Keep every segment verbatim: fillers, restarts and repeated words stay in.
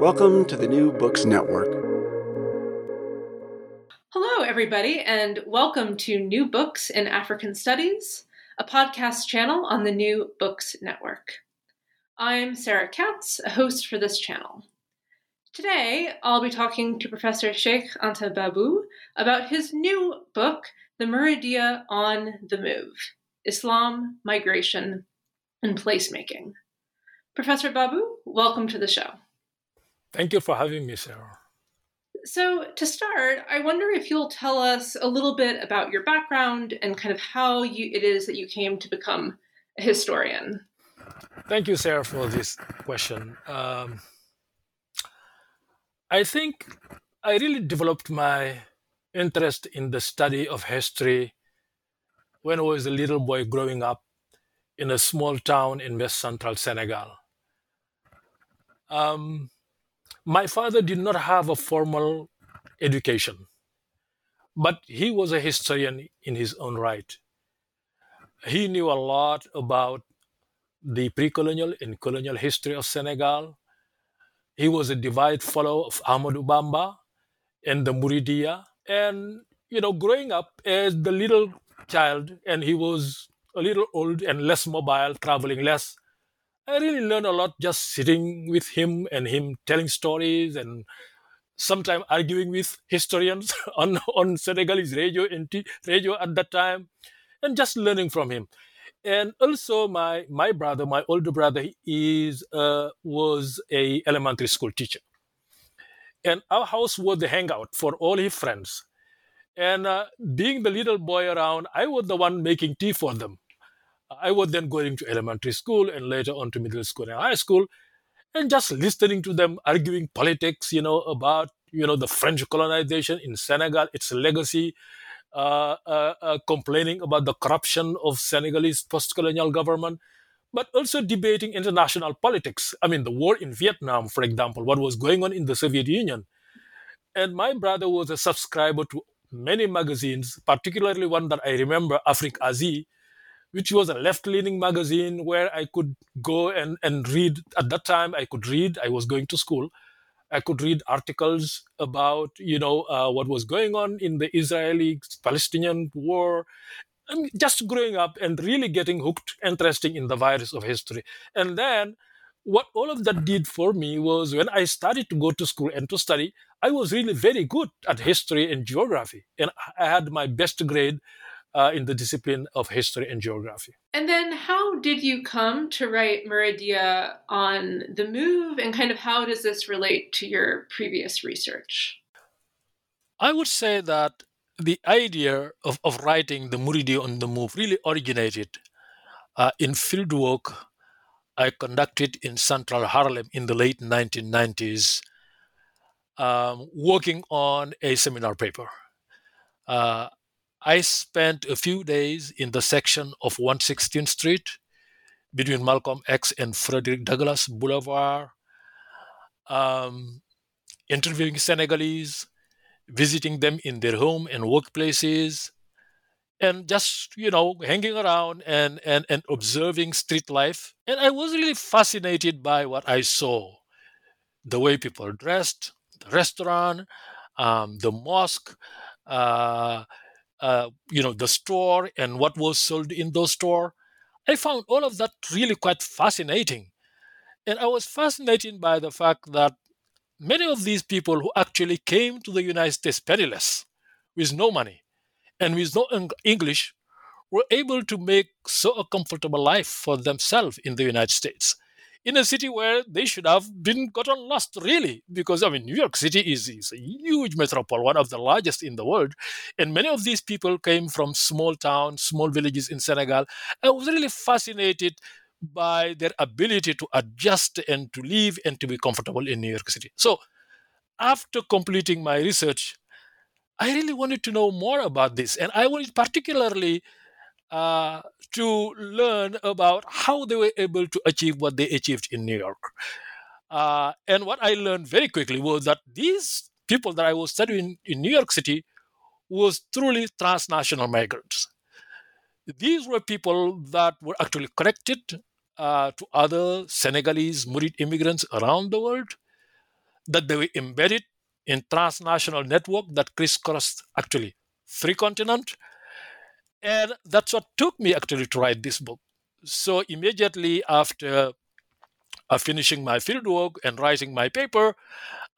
Welcome to the New Books Network. Hello, everybody, and welcome to New Books in African Studies, a podcast channel on the New Books Network. I'm Sara Katz, a host for this channel. Today, I'll be talking to Professor Sheikh Anta Babu about his new book, The Muridiyya on the Move, Islam, Migration, and Placemaking. Professor Babu, welcome to the show. Thank you for having me, Sarah. So to start, I wonder if you'll tell us a little bit about your background and kind of how you, it is that you came to become a historian. Thank you, Sarah, for this question. Um, I think I really developed my interest in the study of history when I was a little boy growing up in a small town in West Central Senegal. Um, My father did not have a formal education, but he was a historian in his own right. He knew a lot about the pre-colonial and colonial history of Senegal. He was a devout follower of Ahmadou Bamba and the Muridiyya. And, you know, growing up as the little child, and he was a little old and less mobile, traveling less, I really learned a lot just sitting with him and him telling stories and sometimes arguing with historians on, on Senegalese radio and t- radio at that time and just learning from him. And also my my brother, my older brother, is uh, was a elementary school teacher. And our house was the hangout for all his friends. And uh, being the little boy around, I was the one making tea for them. I was then going to elementary school and later on to middle school and high school and just listening to them arguing politics, you know, about, you know, the French colonization in Senegal, its legacy, uh, uh, uh, complaining about the corruption of Senegalese post-colonial government, but also debating international politics. I mean, the war in Vietnam, for example, what was going on in the Soviet Union. And my brother was a subscriber to many magazines, particularly one that I remember, Afrique Asie, which was a left-leaning magazine where I could go and, and read. At that time, I could read. I was going to school. I could read articles about, you know, uh, what was going on in the Israeli-Palestinian war. I mean, just growing up and really getting hooked, interested in the virus of history. And then what all of that did for me was when I started to go to school and to study, I was really very good at history and geography. And I had my best grade Uh, in the discipline of history and geography. And then how did you come to write Muridiyya on the Move, and kind of how does this relate to your previous research? I would say that the idea of, of writing the Muridiyya on the Move really originated uh, in fieldwork I conducted in central Harlem in the late nineteen nineties, um, working on a seminar paper. Uh, I spent a few days in the section of one hundred sixteenth Street between Malcolm X and Frederick Douglass Boulevard um, interviewing Senegalese, visiting them in their home and workplaces, and just, you know, hanging around and, and, and observing street life. And I was really fascinated by what I saw, the way people dressed, the restaurant, um, the mosque, uh, uh, you know, the store and what was sold in those stores. I found all of that really quite fascinating. And I was fascinated by the fact that many of these people who actually came to the United States penniless, with no money and with no English, were able to make so a comfortable life for themselves in the United States, in a city where they should have been gotten lost, really. Because, I mean, New York City is, is a huge metropole, one of the largest in the world. And many of these people came from small towns, small villages in Senegal. I was really fascinated by their ability to adjust and to live and to be comfortable in New York City. So after completing my research, I really wanted to know more about this. And I wanted particularly uh, to learn about how they were able to achieve what they achieved in New York. Uh, and what I learned very quickly was that these people that I was studying in New York City was truly transnational migrants. These were people that were actually connected uh, to other Senegalese Murid immigrants around the world, that they were embedded in transnational network that crisscrossed actually three continents. And that's what took me actually to write this book. So immediately after uh, finishing my fieldwork and writing my paper,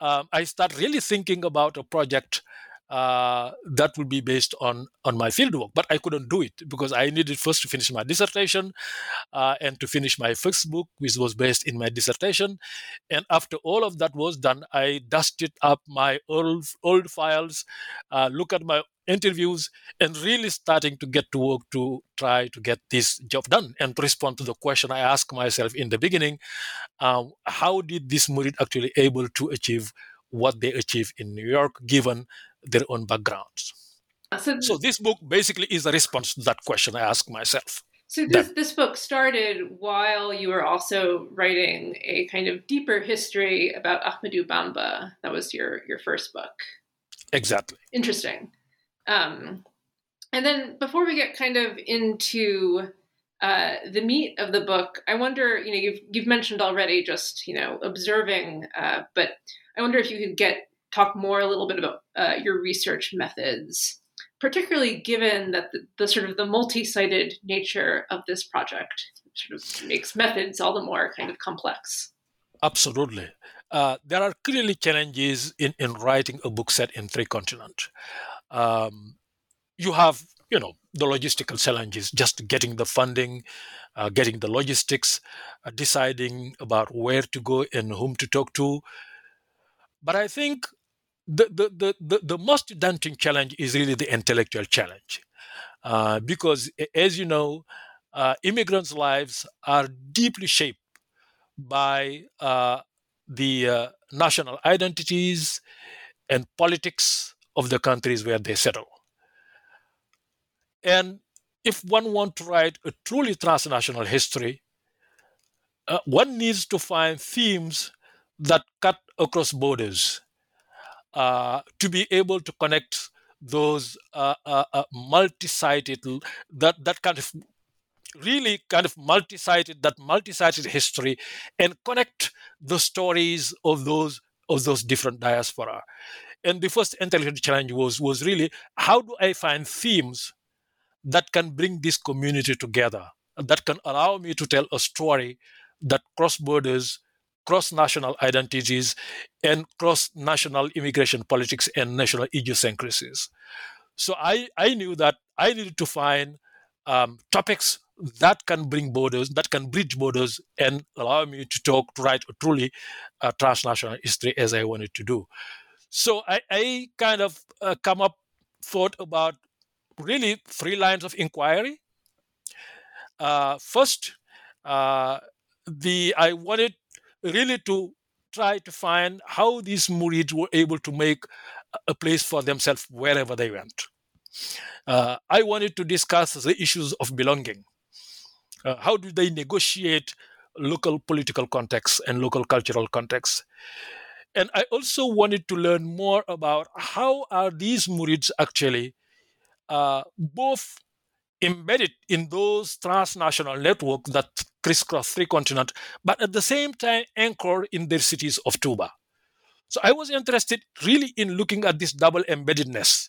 um, I start really thinking about a project uh, that would be based on, on my fieldwork. But I couldn't do it because I needed first to finish my dissertation uh, and to finish my first book, which was based in my dissertation. And after all of that was done, I dusted up my old, old files, uh, look at my interviews, and really starting to get to work to try to get this job done and to respond to the question I asked myself in the beginning, uh, how did this Murid actually able to achieve what they achieved in New York, given their own backgrounds? So, th- so this book basically is a response to that question I asked myself. So this, this book started while you were also writing a kind of deeper history about Ahmadou Bamba. That was your, your first book. Exactly. Interesting. Um, and then before we get kind of into uh, the meat of the book, I wonder, you know, you've you've mentioned already just, you know, observing, uh, but I wonder if you could get talk more a little bit about uh, your research methods, particularly given that the, the sort of the multi-sided nature of this project sort of makes methods all the more kind of complex. Absolutely. Uh, there are clearly challenges in, in writing a book set in three continents. Um, you have, you know, the logistical challenges, just getting the funding, uh, getting the logistics, uh, deciding about where to go and whom to talk to. But I think the the the, the, the most daunting challenge is really the intellectual challenge, uh, because as you know, uh, immigrants' lives are deeply shaped by uh, the uh, national identities and politics of the countries where they settle. And if one wants to write a truly transnational history, uh, one needs to find themes that cut across borders uh, to be able to connect those uh, uh, uh, multi-sided, that, that kind of really kind of multi-sided, that multi-sided history, and connect the stories of those of those different diaspora. And the first intellectual challenge was, was really, how do I find themes that can bring this community together, that can allow me to tell a story that cross borders, cross national identities, and cross national immigration politics and national idiosyncrasies. So I, I knew that I needed to find um, topics that can bring borders, that can bridge borders and allow me to talk, to write a truly uh, transnational history as I wanted to do. So I, I kind of uh, come up, thought about really three lines of inquiry. Uh, first, uh, the I wanted really to try to find how these Murids were able to make a place for themselves wherever they went. Uh, I wanted to discuss the issues of belonging. Uh, how do they negotiate local political contexts and local cultural contexts? And I also wanted to learn more about how are these murids actually uh, both embedded in those transnational networks that crisscross three continents, but at the same time anchored in their cities of Touba. So I was interested really in looking at this double embeddedness.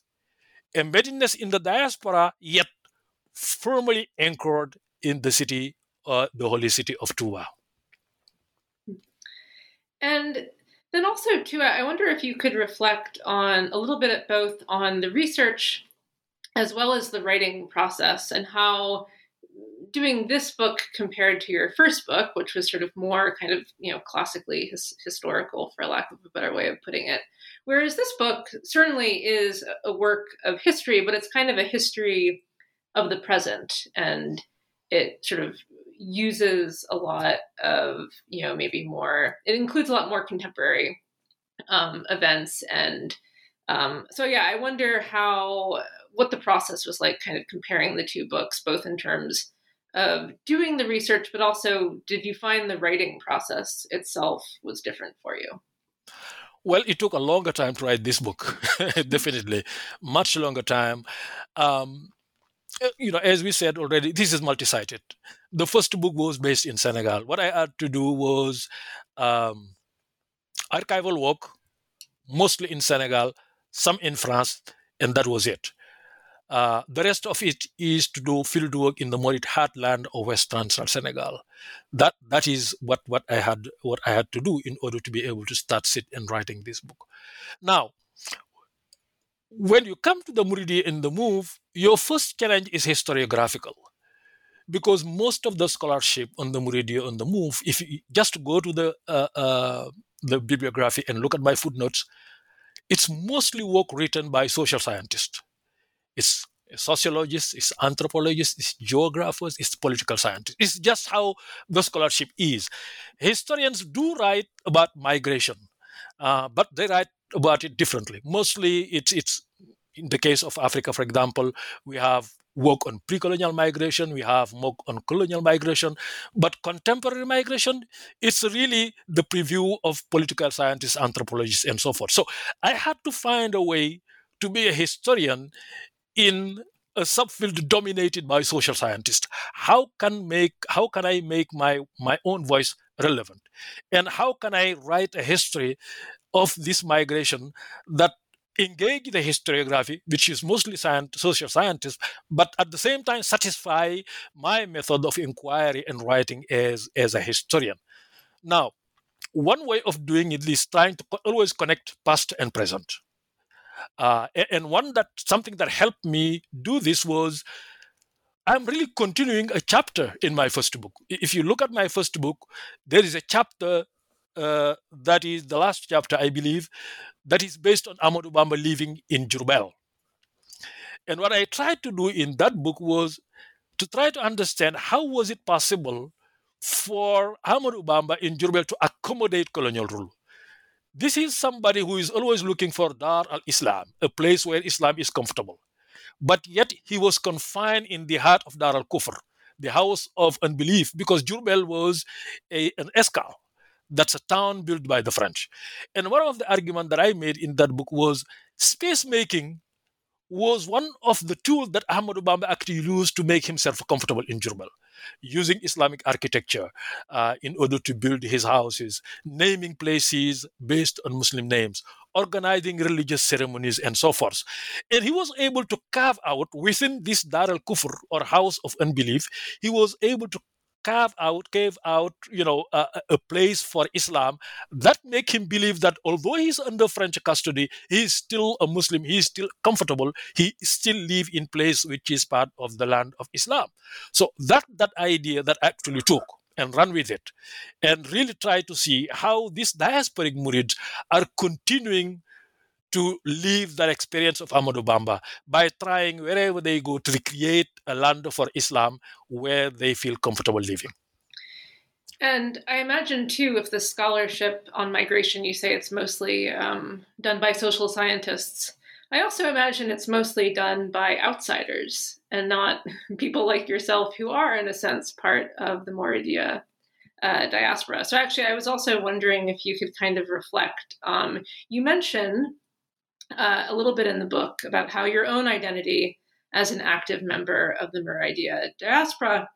Embeddedness in the diaspora, yet firmly anchored in the city, uh, the holy city of Touba. And then also, too, I wonder if you could reflect on a little bit at both on the research as well as the writing process and how doing this book compared to your first book, which was sort of more kind of, you know, classically his, historical, for lack of a better way of putting it. Whereas this book certainly is a work of history, but it's kind of a history of the present. And it sort of uses a lot of, you know, maybe more, it includes a lot more contemporary um, events. And um, so, yeah, I wonder how, what the process was like kind of comparing the two books, both in terms of doing the research, but also did you find the writing process itself was different for you? Well, it took a longer time to write this book, definitely, much longer time. Um, you know, as we said already, this is multi-sited. The first book was based in Senegal. What I had to do was um, archival work, mostly in Senegal, some in France, and that was it. Uh, the rest of it is to do field work in the Mouride heartland of Western Senegal. That that is what, what I had what I had to do in order to be able to start sit and writing this book. Now, when you come to the Muridiyya in the move, your first challenge is historiographical, because most of the scholarship on the Muridiyya on the move, if you just go to the uh, uh, the bibliography and look at my footnotes, it's mostly work written by social scientists. It's sociologists, it's anthropologists, it's geographers, it's political scientists. It's just how the scholarship is. Historians do write about migration, uh, but they write about it differently. Mostly it's, it's in the case of Africa, for example, we have work on pre-colonial migration, we have work on colonial migration, but contemporary migration, it's really the preview of political scientists, anthropologists, and so forth. So I had to find a way to be a historian in a subfield dominated by social scientists. How can make how can I make my, my own voice relevant? And how can I write a history of this migration that engage the historiography, which is mostly science, social scientists, but at the same time satisfy my method of inquiry and writing as, as a historian? Now, one way of doing it is trying to always connect past and present. Uh, and one that something that helped me do this was I'm really continuing a chapter in my first book. If you look at my first book, there is a chapter uh, that is the last chapter, I believe, that is based on Ahmadou Bamba living in Diourbel. And what I tried to do in that book was to try to understand how was it possible for Ahmadou Bamba in Diourbel to accommodate colonial rule. This is somebody who is always looking for Dar al-Islam, a place where Islam is comfortable. But yet he was confined in the heart of Dar al-Kufr, the house of unbelief, because Diourbel was a, an escal. That's a town built by the French. And one of the arguments that I made in that book was space-making was one of the tools that Ahmadou Bamba actually used to make himself comfortable in Diourbel, using Islamic architecture uh, in order to build his houses, naming places based on Muslim names, organizing religious ceremonies, and so forth. And he was able to carve out within this Dar al-Kufr, or house of unbelief, he was able to carve out, carve out, you know, a, a place for Islam that make him believe that although he's under French custody, he is still a Muslim, he is still comfortable, he still live in place which is part of the land of Islam. So that that idea that I actually took and run with it, and really try to see how these diasporic murids are continuing to live that experience of Ahmadou Bamba by trying wherever they go to recreate a land for Islam where they feel comfortable living. And I imagine, too, if the scholarship on migration, you say it's mostly um, done by social scientists, I also imagine it's mostly done by outsiders and not people like yourself who are, in a sense, part of the Muridiyya uh, diaspora. So actually, I was also wondering if you could kind of reflect. Um, you mention uh, a little bit in the book about how your own identity as an active member of the Muridiyya diaspora,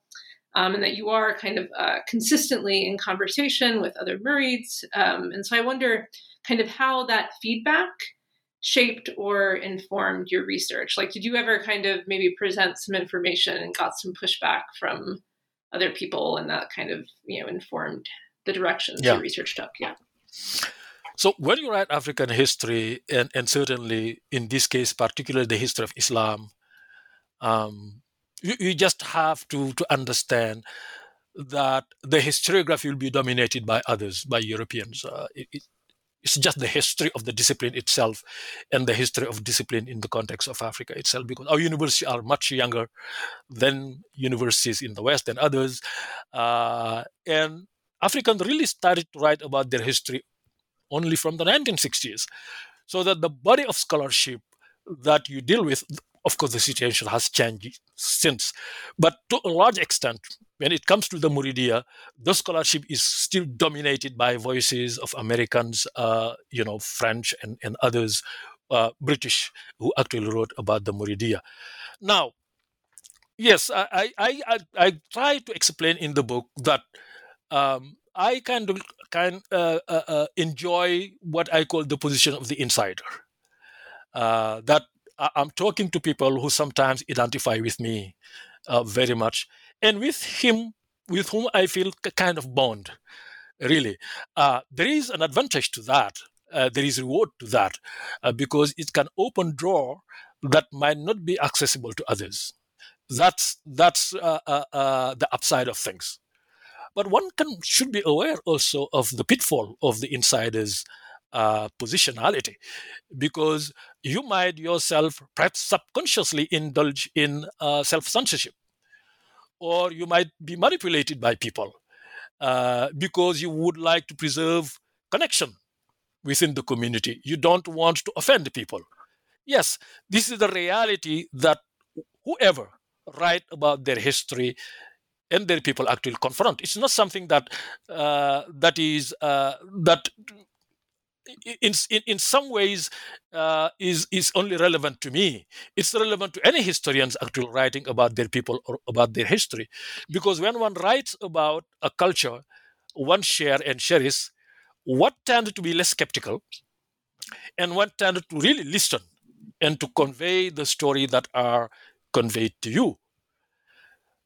um, and that you are kind of uh, consistently in conversation with other Murids. Um, and so I wonder kind of how that feedback shaped or informed your research? Like, did you ever kind of maybe present some information and got some pushback from other people, and that kind of, you know, informed the direction yeah. your research took? Yeah. So when you write African history, and, and certainly in this case, particularly the history of Islam, um, you, you just have to, to understand that the historiography will be dominated by others, by Europeans. Uh, it, it, It's just the history of the discipline itself and the history of discipline in the context of Africa itself, because our universities are much younger than universities in the West and others. Uh, and Africans really started to write about their history only from the nineteen sixties. So that the body of scholarship that you deal with, of course, the situation has changed since. But to a large extent, when it comes to the Muridiyya, the scholarship is still dominated by voices of Americans, uh, you know, French and, and others, uh, British, who actually wrote about the Muridiyya. Now, yes, I, I, I, I try to explain in the book that um, I kind of can, uh, uh, uh, enjoy what I call the position of the insider. Uh, that I'm talking to people who sometimes identify with me uh, very much. And with him, with whom I feel a kind of bond, really. Uh, there is an advantage to that. Uh, there is reward to that uh, because it can open door that might not be accessible to others. That's that's uh, uh, uh, the upside of things. But one can should be aware also of the pitfall of the insider's uh, positionality, because you might yourself, perhaps subconsciously, indulge in uh, self-censorship. Or you might be manipulated by people uh, because you would like to preserve connection within the community. You don't want to offend people. Yes, this is the reality that whoever writes about their history and their people actually confront. It's not something that uh, that is uh, that in, in in some ways uh, is is only relevant to me. It's relevant to any historians actually writing about their people or about their history, because when one writes about a culture, one share and cherishes what tended to be less skeptical, and one tended to really listen and to convey the story that are conveyed to you.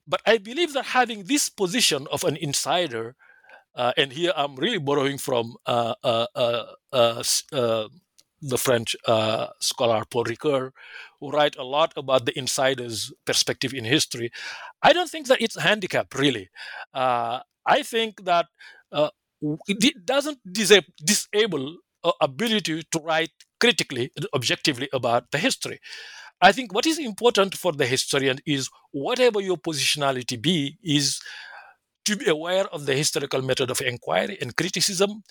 But I believe that having this position of an insider. Uh, and here I'm really borrowing from uh, uh, uh, uh, uh, the French uh, scholar Paul Ricoeur, who writes a lot about the insider's perspective in history. I don't think that it's a handicap, really. Uh, I think that uh, it doesn't disab- disable our ability to write critically and objectively about the history. I think what is important for the historian is whatever your positionality be, is to be aware of the historical method of inquiry and criticism,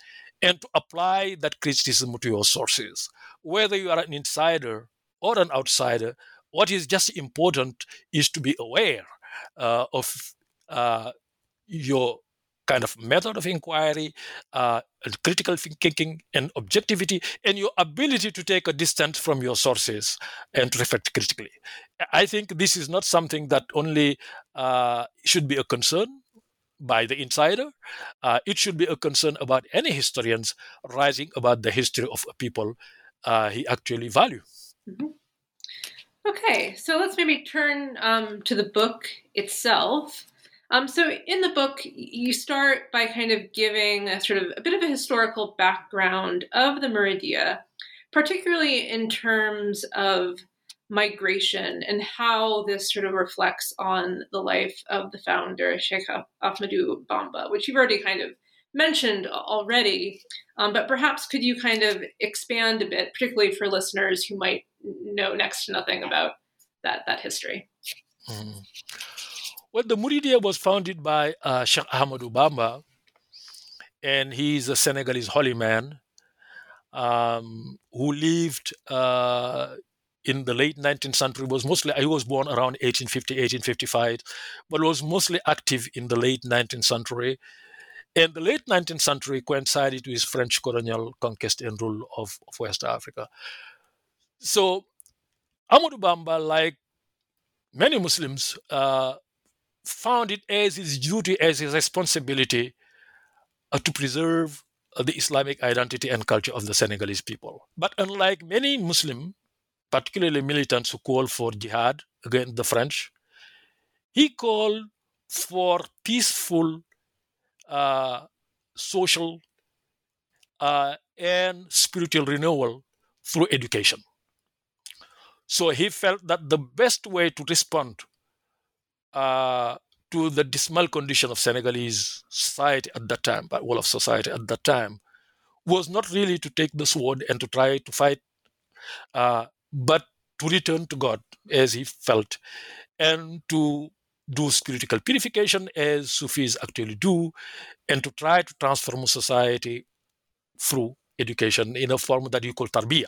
and to apply that criticism to your sources. Whether you are an insider or an outsider, what is just important is to be aware uh, of uh, your kind of method of inquiry, uh, and critical thinking, and objectivity, and your ability to take a distance from your sources and to reflect critically. I think this is not something that only uh, should be a concern by the insider. Uh, it should be a concern about any historians writing about the history of a people uh, he actually value. Mm-hmm. Okay, so let's maybe turn um, to the book itself. Um, so in the book, you start by kind of giving a sort of a bit of a historical background of the Muridiyya, particularly in terms of migration and how this sort of reflects on the life of the founder, Sheikh Ahmadou Bamba, which you've already kind of mentioned already, um, but perhaps could you kind of expand a bit, particularly for listeners who might know next to nothing about that, that history? Mm. Well, the Muridiyya was founded by uh, Sheikh Ahmadou Bamba, and he is a Senegalese holy man um, who lived uh, in the late nineteenth century. Was mostly, I was born around eighteen fifty, eighteen fifty-five, but was mostly active in the late nineteenth century. in the late nineteenth century coincided with French colonial conquest and rule of, of West Africa. So Ahmadou Bamba, like many Muslims, uh, found it as his duty, as his responsibility uh, to preserve uh, the Islamic identity and culture of the Senegalese people. But unlike many Muslims, particularly militants who call for jihad against the French, he called for peaceful uh, social uh, and spiritual renewal through education. So he felt that the best way to respond uh, to the dismal condition of Senegalese society at that time, but all of society at that time, was not really to take the sword and to try to fight, uh, but to return to God, as he felt, and to do spiritual purification, as Sufis actually do, and to try to transform society through education in a form that you call tarbiyah.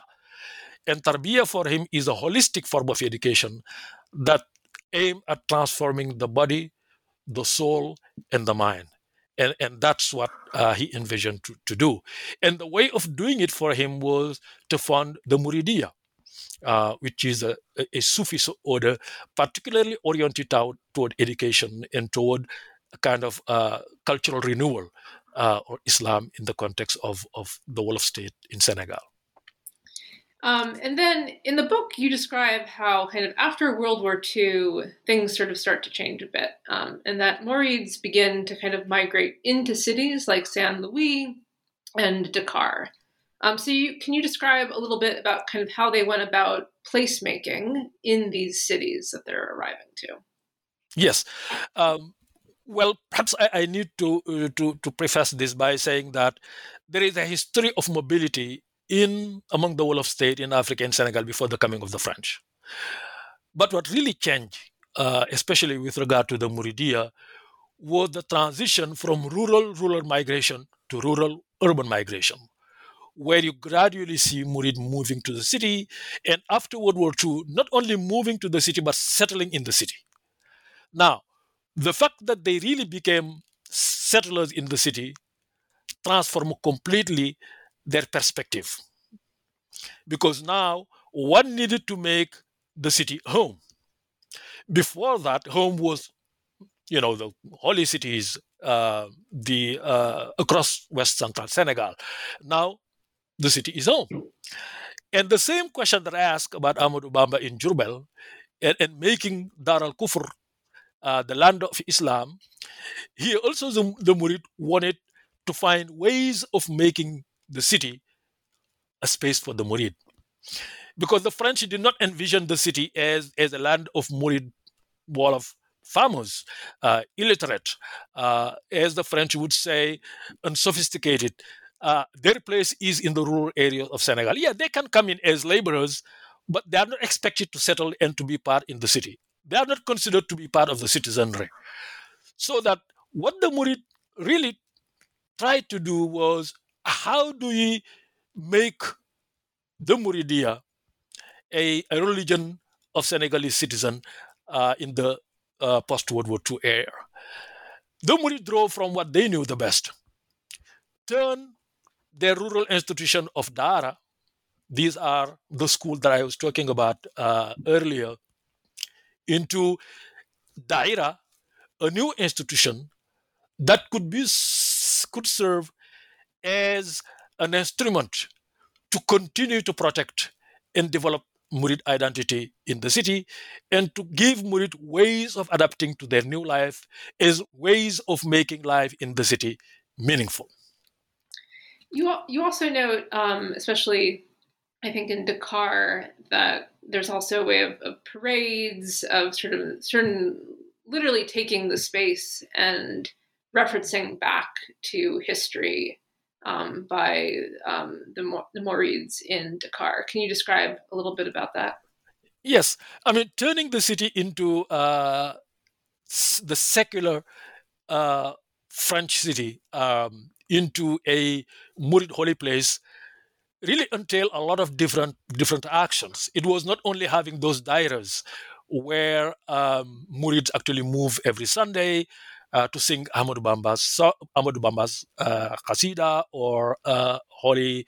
And tarbiyah for him is a holistic form of education that aims at transforming the body, the soul, and the mind. And, and that's what uh, he envisioned to, to do. And the way of doing it for him was to found the Muridiyya, Uh, which is a, a Sufi order, particularly oriented out toward education and toward a kind of uh, cultural renewal uh, or Islam in the context of, of the wall of state in Senegal. Um, and then in the book, you describe how kind of after World War Two, things sort of start to change a bit, um, and that Mourides begin to kind of migrate into cities like Saint-Louis and Dakar. Um, so you, can you describe a little bit about kind of how they went about placemaking in these cities that they're arriving to? Yes. Um, well, perhaps I, I need to, uh, to to preface this by saying that there is a history of mobility in among the whole of state in Africa and Senegal before the coming of the French. But what really changed, uh, especially with regard to the Muridiyya, was the transition from rural, rural migration to rural, urban migration, where you gradually see Murid moving to the city, and after World War Two, not only moving to the city, but settling in the city. Now, the fact that they really became settlers in the city transformed completely their perspective, because now one needed to make the city home. Before that, home was, you know, the holy cities uh, the uh, across West Central Senegal. Now, the city is home. And the same question that I asked about Ahmadou Bamba in Diourbel and, and making Dar al-Kufr uh, the land of Islam, here also the, the Murid wanted to find ways of making the city a space for the Murid. Because the French did not envision the city as, as a land of Murid, wall of farmers, uh, illiterate, uh, as the French would say, unsophisticated. Uh, their place is in the rural area of Senegal. Yeah, they can come in as laborers, but they are not expected to settle and to be part in the city. They are not considered to be part of the citizenry. So that what the Murid really tried to do was, how do we make the Muridiyya a, a religion of Senegalese citizen uh, in the uh, post-World War Two era? The Murid drew from what they knew the best. Turn their rural institution of Daira, these are the school that I was talking about uh, earlier, into Daira, a new institution that could be could serve as an instrument to continue to protect and develop Murid identity in the city, and to give Murid ways of adapting to their new life as ways of making life in the city meaningful. You you also note, um, especially, I think, in Dakar, that there's also a way of, of parades, of sort of certain literally taking the space and referencing back to history um, by um, the, the Mourides in Dakar. Can you describe a little bit about that? Yes. I mean, turning the city into uh, the secular uh, French city, um into a Murid holy place really entail a lot of different different actions. It was not only having those dairas where um, Murids actually move every Sunday, uh, to sing Ahmadou Bamba's, Ahmadou Bamba's uh, Qasida or uh, holy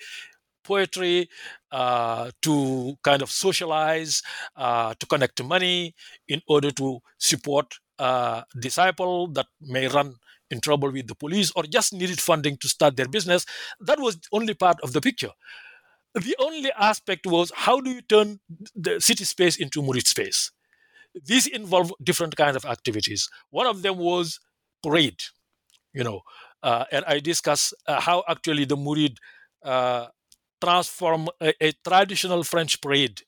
poetry, uh, to kind of socialize, uh, to connect to money in order to support a disciple that may run in trouble with the police or just needed funding to start their business. That was only part of the picture. The only aspect was, how do you turn the city space into Murid space? These involve different kinds of activities. One of them was parade, you know, uh, and I discuss uh, how actually the Murid uh, transform a, a traditional French parade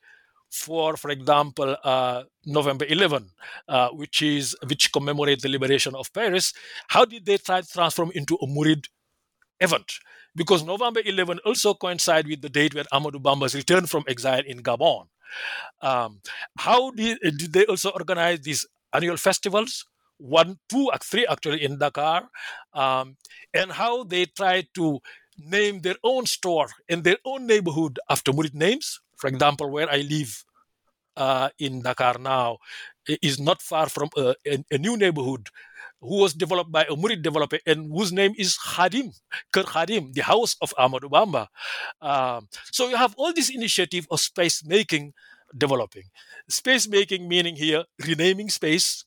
for, for example, uh, November eleventh, uh, which is which commemorates the liberation of Paris. How did they try to transform into a Murid event? Because November eleventh also coincides with the date where Ahmadou Bamba's return from exile in Gabon. Um, how did, did they also organize these annual festivals? One, two, three actually in Dakar. Um, and how they tried to name their own store in their own neighborhood after Murid names. For example, where I live uh, in Dakar now is not far from a, a, a new neighborhood who was developed by a Murid developer and whose name is Khadim, Kher Khadim, the house of Ahmadou Bamba. Um, so you have all this initiative of space making developing. Space making meaning here, renaming space,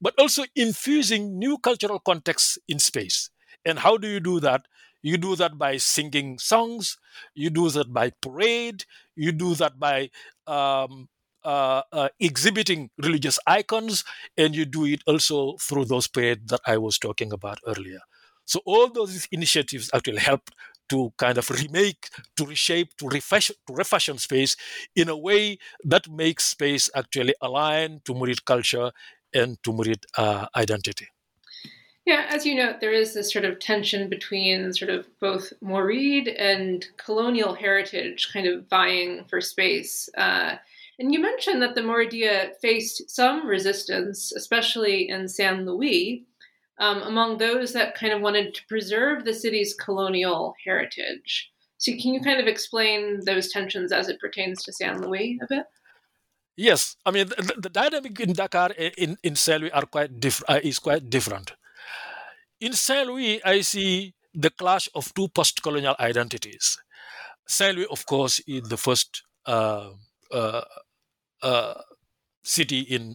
but also infusing new cultural contexts in space. And how do you do that? You do that by singing songs, you do that by parade, you do that by um, Uh, uh, exhibiting religious icons, and you do it also through those parades that I was talking about earlier. So all those initiatives actually help to kind of remake, to reshape, to refashion, to refashion space in a way that makes space actually align to Murid culture and to Murid uh, identity. Yeah, as you note, there is this sort of tension between sort of both Murid and colonial heritage kind of vying for space. Uh, And you mentioned that the Muridiyya faced some resistance, especially in Saint-Louis, um, among those that kind of wanted to preserve the city's colonial heritage. So can you kind of explain those tensions as it pertains to Saint-Louis a bit? Yes. I mean, the, the dynamic in Dakar in, in Saint-Louis are quite diff- uh, is quite different. In Saint-Louis, I see the clash of two post-colonial identities. Saint-Louis, of course, is the first uh, uh, Uh, city in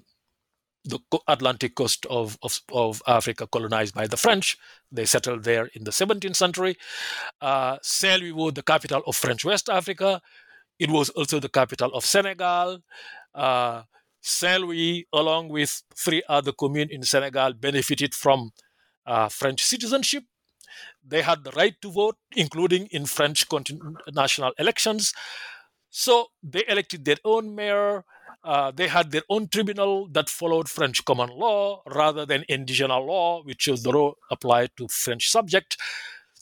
the Atlantic coast of, of, of Africa colonized by the French. They settled there in the seventeenth century. Uh, Saint-Louis was the capital of French West Africa. It was also the capital of Senegal. Uh, Saint-Louis, along with three other communes in Senegal, benefited from uh, French citizenship. They had the right to vote, including in French continent- national elections. So they elected their own mayor. Uh, they had their own tribunal that followed French common law rather than indigenous law, which is the law applied to French subjects.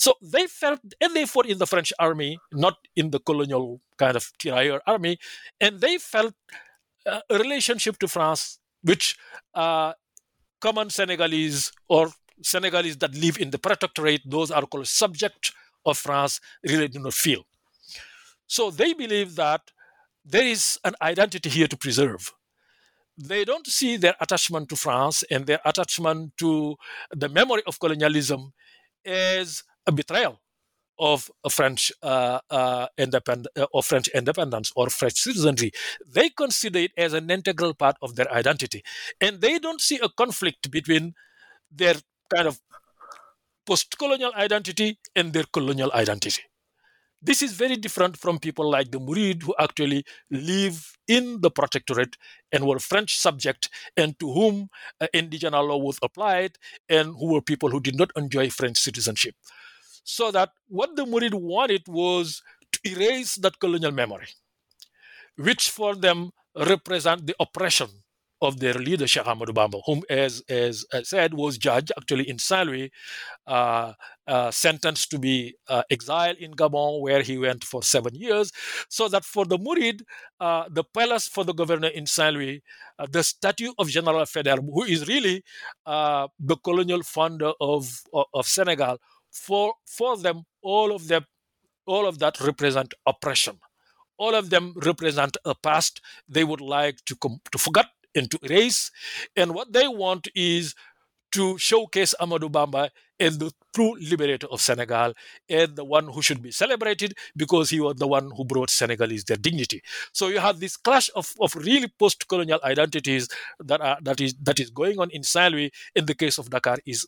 So they felt, and they fought in the French army, not in the colonial kind of tirailleur army, and they felt uh, a relationship to France, which uh, common Senegalese or Senegalese that live in the protectorate, those are called subjects of France, really do not feel. So they believe that there is an identity here to preserve. They don't see their attachment to France and their attachment to the memory of colonialism as a betrayal of a French uh, uh, independ- or French independence or French citizenry. They consider it as an integral part of their identity. And they don't see a conflict between their kind of post-colonial identity and their colonial identity. This is very different from people like the Murid who actually live in the protectorate and were French subjects and to whom uh, indigenous law was applied and who were people who did not enjoy French citizenship. So that what the Murid wanted was to erase that colonial memory, which for them represent the oppression of their leader, Sheikh Ahmadou Bamba, whom, as, as I said, was judged actually in Saint-Louis, uh, uh, sentenced to be uh, exiled in Gabon, where he went for seven years. So that for the Murid, uh, the palace for the governor in Saint-Louis, uh, the statue of General Faidherbe, who is really uh, the colonial founder of, of, of Senegal, for, for them, all of them, all of that represent oppression. All of them represent a past they would like to, com- to forget and to erase. And what they want is to showcase Ahmadou Bamba as the true liberator of Senegal and the one who should be celebrated because he was the one who brought Senegalese their dignity. So you have this clash of, of really post-colonial identities that are that is that is going on in Saint-Louis. In the case of Dakar, is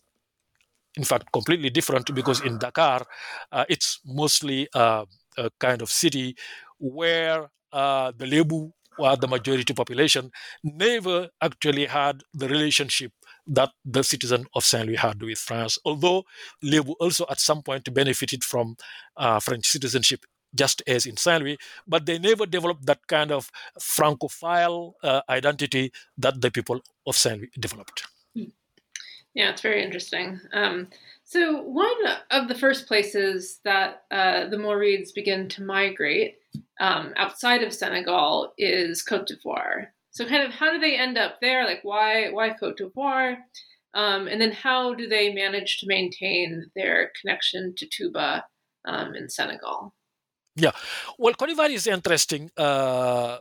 in fact completely different, because in Dakar, uh, it's mostly uh, a kind of city where uh, the Lebu, who are the majority population, never actually had the relationship that the citizen of Saint-Louis had with France, although Lebu also at some point benefited from uh, French citizenship, just as in Saint-Louis, but they never developed that kind of Francophile uh, identity that the people of Saint-Louis developed. Yeah, it's very interesting. Um, so one of the first places that uh, the Mourides begin to migrate um, outside of Senegal is Côte d'Ivoire. So kind of how do they end up there? Like why why Côte d'Ivoire? Um, and then how do they manage to maintain their connection to Touba um, in Senegal? Yeah, well, Côte d'Ivoire is interesting, uh,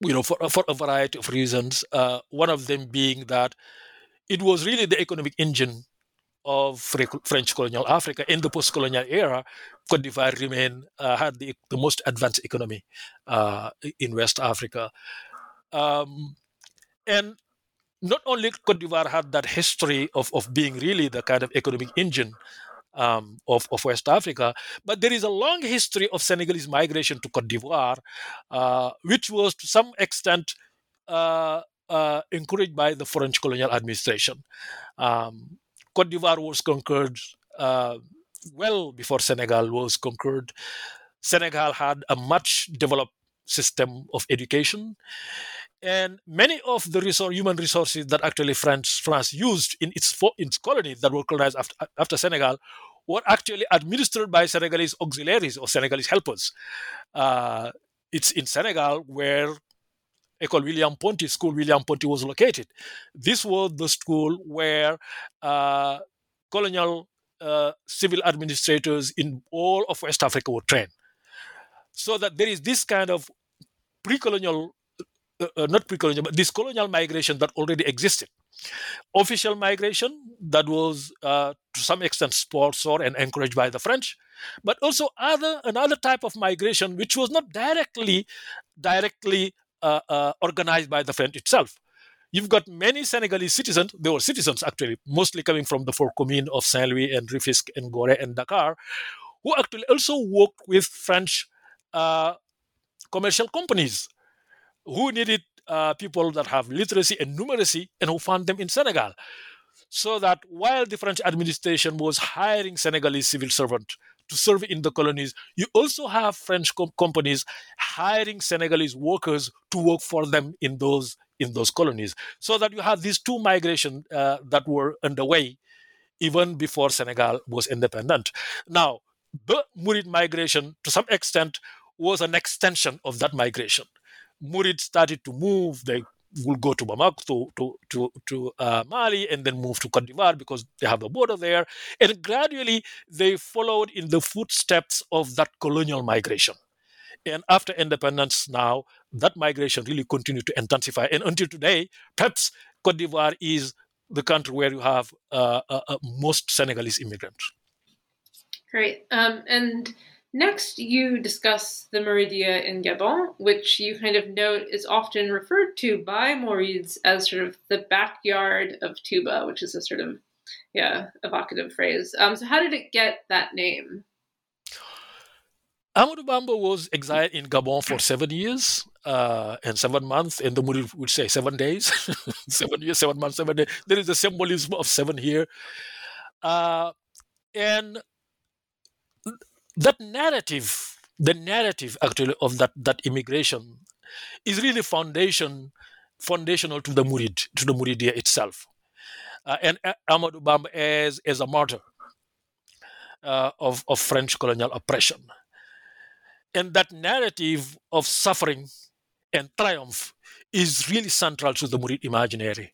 you know, for, for a variety of reasons. Uh, one of them being that it was really the economic engine of French colonial Africa. In the post-colonial era, Côte d'Ivoire remained, uh, had the, the most advanced economy uh, in West Africa. Um, and not only Côte d'Ivoire had that history of, of being really the kind of economic engine um, of, of West Africa, but there is a long history of Senegalese migration to Côte d'Ivoire, uh, which was to some extent uh, uh, encouraged by the French colonial administration. Um, Côte d'Ivoire was conquered uh, well before Senegal was conquered. Senegal had a much developed system of education, and many of the resource, human resources that actually France, France used in its its colonies that were colonized after, after Senegal were actually administered by Senegalese auxiliaries or Senegalese helpers. Uh, it's in Senegal where École William Ponty, School William Ponty, was located. This was the school where uh, colonial uh, civil administrators in all of West Africa were trained. So that there is this kind of pre-colonial, uh, uh, not pre-colonial, but this colonial migration that already existed. Official migration that was uh, to some extent sponsored and encouraged by the French, but also other another type of migration which was not directly, directly Uh, uh, organized by the French itself. You've got many Senegalese citizens, they were citizens actually, mostly coming from the four communes of Saint-Louis and Rufisque and Gorée and Dakar, who actually also worked with French uh, commercial companies who needed uh, people that have literacy and numeracy and who found them in Senegal. So that while the French administration was hiring Senegalese civil servants to serve in the colonies, you also have French com- companies hiring Senegalese workers to work for them in those in those colonies. So that you have these two migrations uh, that were underway even before Senegal was independent. Now, the Mourid migration, to some extent, was an extension of that migration. Mourid started to move. They will go to Bamako, to to to, to uh, Mali, and then move to Côte d'Ivoire because they have a border there. And gradually, they followed in the footsteps of that colonial migration. And after independence now, that migration really continued to intensify. And until today, perhaps Côte d'Ivoire is the country where you have uh, uh, most Senegalese immigrants. Great. Um, and... Next, you discuss the Muridiyya in Gabon, which you kind of note is often referred to by Mourides as sort of the backyard of Touba, which is a sort of, yeah, evocative phrase. Um, so how did it get that name? Ahmadou Bamba was exiled in Gabon for seven years uh, and seven months, and the Mourides would say seven days, seven years, seven months, seven days. There is a symbolism of seven here. Uh, and... That narrative, the narrative actually of that, that immigration, is really foundation, foundational to the Murid, to the Muridiyya itself, uh, and uh, Ahmadou Bamba as as a martyr uh, of of French colonial oppression, and that narrative of suffering and triumph is really central to the Murid imaginary.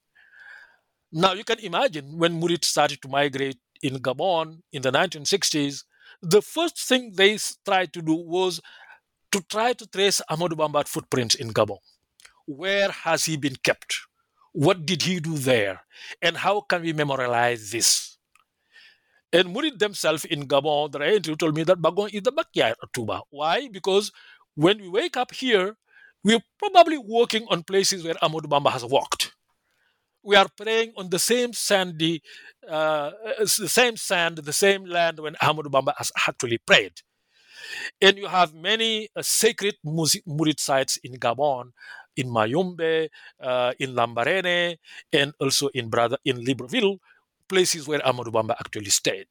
Now you can imagine when Murid started to migrate in Gabon in the nineteen sixties. The first thing they tried to do was to try to trace Ahmadou Bamba's footprints in Gabon. Where has he been kept? What did he do there? And how can we memorialize this? And Murid themselves in Gabon, the entry told me that Bagon is the backyard of Touba. Why? Because when we wake up here, we're probably walking on places where Ahmadou Bamba has walked. We are praying on the same sandy, uh, the same sand, the same land when Ahmadou Bamba has actually prayed. And you have many uh, sacred Murid sites in Gabon, in Mayombe, uh, in Lambarene, and also in, Brother, in Libreville, places where Ahmadou Bamba actually stayed.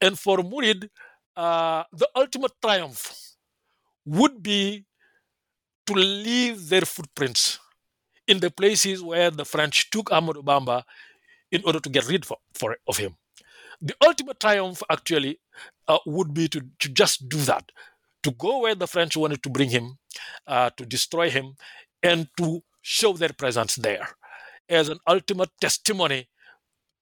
And for Murid, uh, the ultimate triumph would be to leave their footprints in the places where the French took Ahmadou Bamba in order to get rid for, for, of him. The ultimate triumph actually uh, would be to, to just do that, to go where the French wanted to bring him, uh, to destroy him, and to show their presence there as an ultimate testimony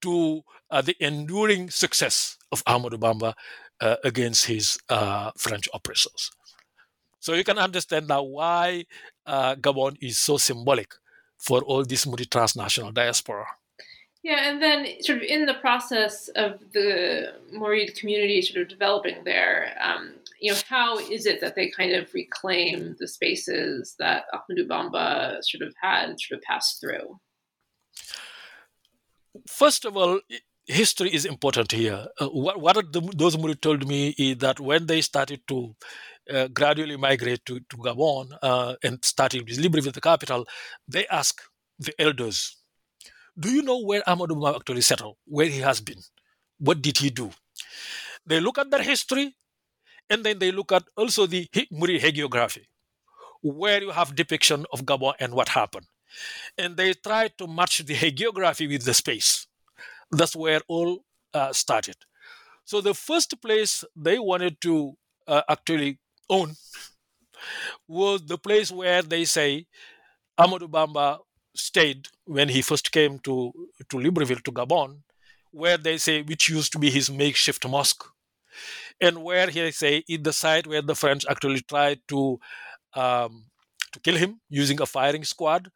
to uh, the enduring success of Ahmadou Bamba uh, against his uh, French oppressors. So you can understand now why uh, Gabon is so symbolic for all this multi-transnational diaspora. Yeah, and then sort of in the process of the Murid community sort of developing there, um, you know, how is it that they kind of reclaim the spaces that Ahmadou Bamba sort of had sort of passed through? First of all, history is important here. Uh, what, what the, those Murid told me is that when they started to uh, gradually migrate to, to Gabon uh, and started with Libreville, the capital, they asked the elders, do you know where Ahmadou Bamba actually settled, where he has been? What did he do? They look at their history, and then they look at also the Murid hagiography, where you have depiction of Gabon and what happened. And they try to match the hagiography with the space. That's where all uh, started. So the first place they wanted to uh, actually own was the place where they say Ahmadou Bamba stayed when he first came to, to Libreville, to Gabon, where they say, which used to be his makeshift mosque, and where he say is the site where the French actually tried to um, to kill him using a firing squad.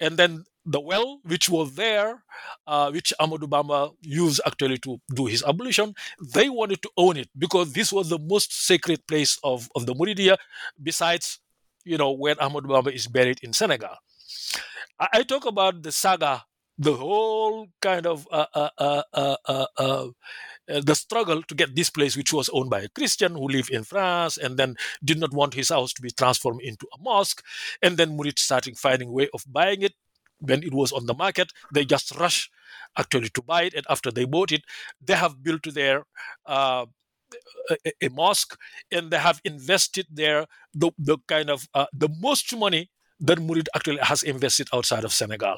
And then the well, which was there, uh, which Ahmadou Bamba used actually to do his ablution, they wanted to own it because this was the most sacred place of, of the Muridiyya, besides, you know, where Ahmadou Bamba is buried in Senegal. I talk about the saga, the whole kind of uh, uh, uh, uh, uh, uh, the struggle to get this place, which was owned by a Christian who lived in France and then did not want his house to be transformed into a mosque. And then Murid started finding a way of buying it. When it was on the market, they just rushed actually to buy it. And after they bought it, they have built their uh, a, a mosque, and they have invested there the, the kind of uh, the most money that Murid actually has invested outside of Senegal.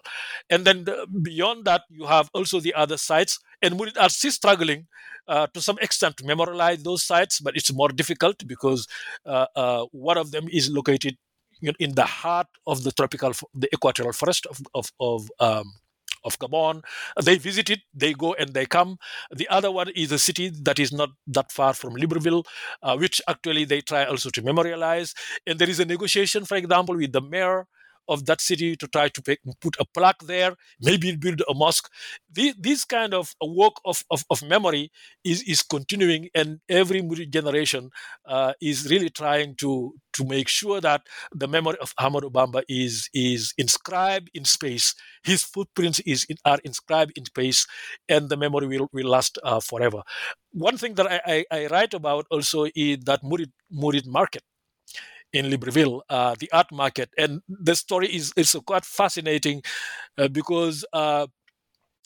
And then the, beyond that, you have also the other sites. And Murid are still struggling uh, to some extent to memorialize those sites, but it's more difficult because uh, uh, one of them is located in the heart of the tropical, the equatorial forest of, of, of um, of Gabon. They visit it, they go and they come. The other one is a city that is not that far from Libreville, uh, which actually they try also to memorialize. And there is a negotiation, for example, with the mayor of that city to try to put a plaque there, maybe build a mosque. This, this kind of work of, of, of memory is, is continuing, and every Murid generation uh, is really trying to, to make sure that the memory of Ahmadou Bamba is, is inscribed in space. His footprints is in, are inscribed in space, and the memory will, will last uh, forever. One thing that I, I, I write about also is that Murid, Murid market in Libreville, uh, the art market. And the story is it's quite fascinating uh, because uh,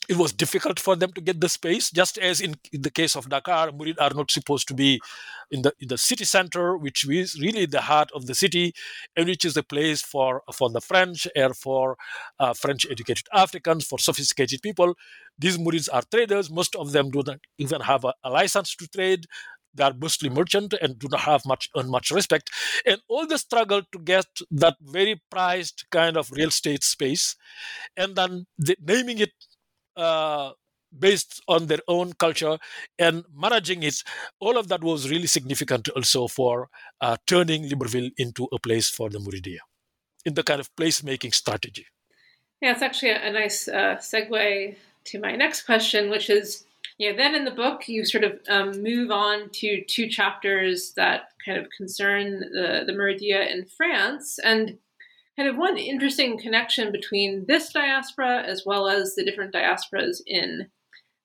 it was difficult for them to get the space, just as in, in the case of Dakar, Murid are not supposed to be in the in the city center, which is really the heart of the city, and which is a place for, for the French and for uh, French-educated Africans, for sophisticated people. These Murids are traders. Most of them do not even have a, a license to trade. They are mostly merchant and do not have much earn much respect. And all the struggle to get that very prized kind of real estate space, and then the, naming it uh, based on their own culture and managing it, all of that was really significant also for uh, turning Libreville into a place for the Muridiyya in the kind of place-making strategy. Yeah, it's actually a, a nice uh, segue to my next question, which is, you know, then in the book, you sort of um, move on to two chapters that kind of concern the, the Muridiyya in France, and kind of one interesting connection between this diaspora as well as the different diasporas in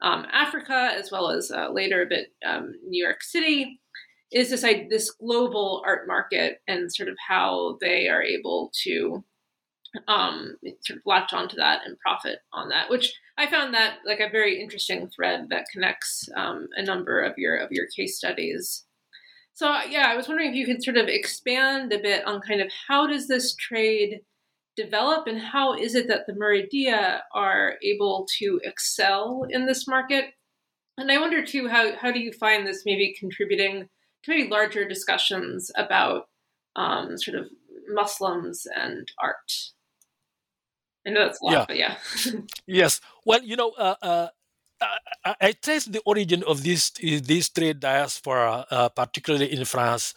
um, Africa, as well as uh, later a bit um, New York City, is this, like, this global art market and sort of how they are able to um, sort of latch onto that and profit on that, which I found that like a very interesting thread that connects um, a number of your of your case studies. So yeah, I was wondering if you could sort of expand a bit on kind of how does this trade develop and how is it that the Muridiyya are able to excel in this market? And I wonder too, how, how do you find this maybe contributing to maybe larger discussions about um, sort of Muslims and art? I know that's a lot, yeah. but yeah. Yes. Well, you know, uh, uh, I, I trace the origin of this this trade diaspora, uh, particularly in France,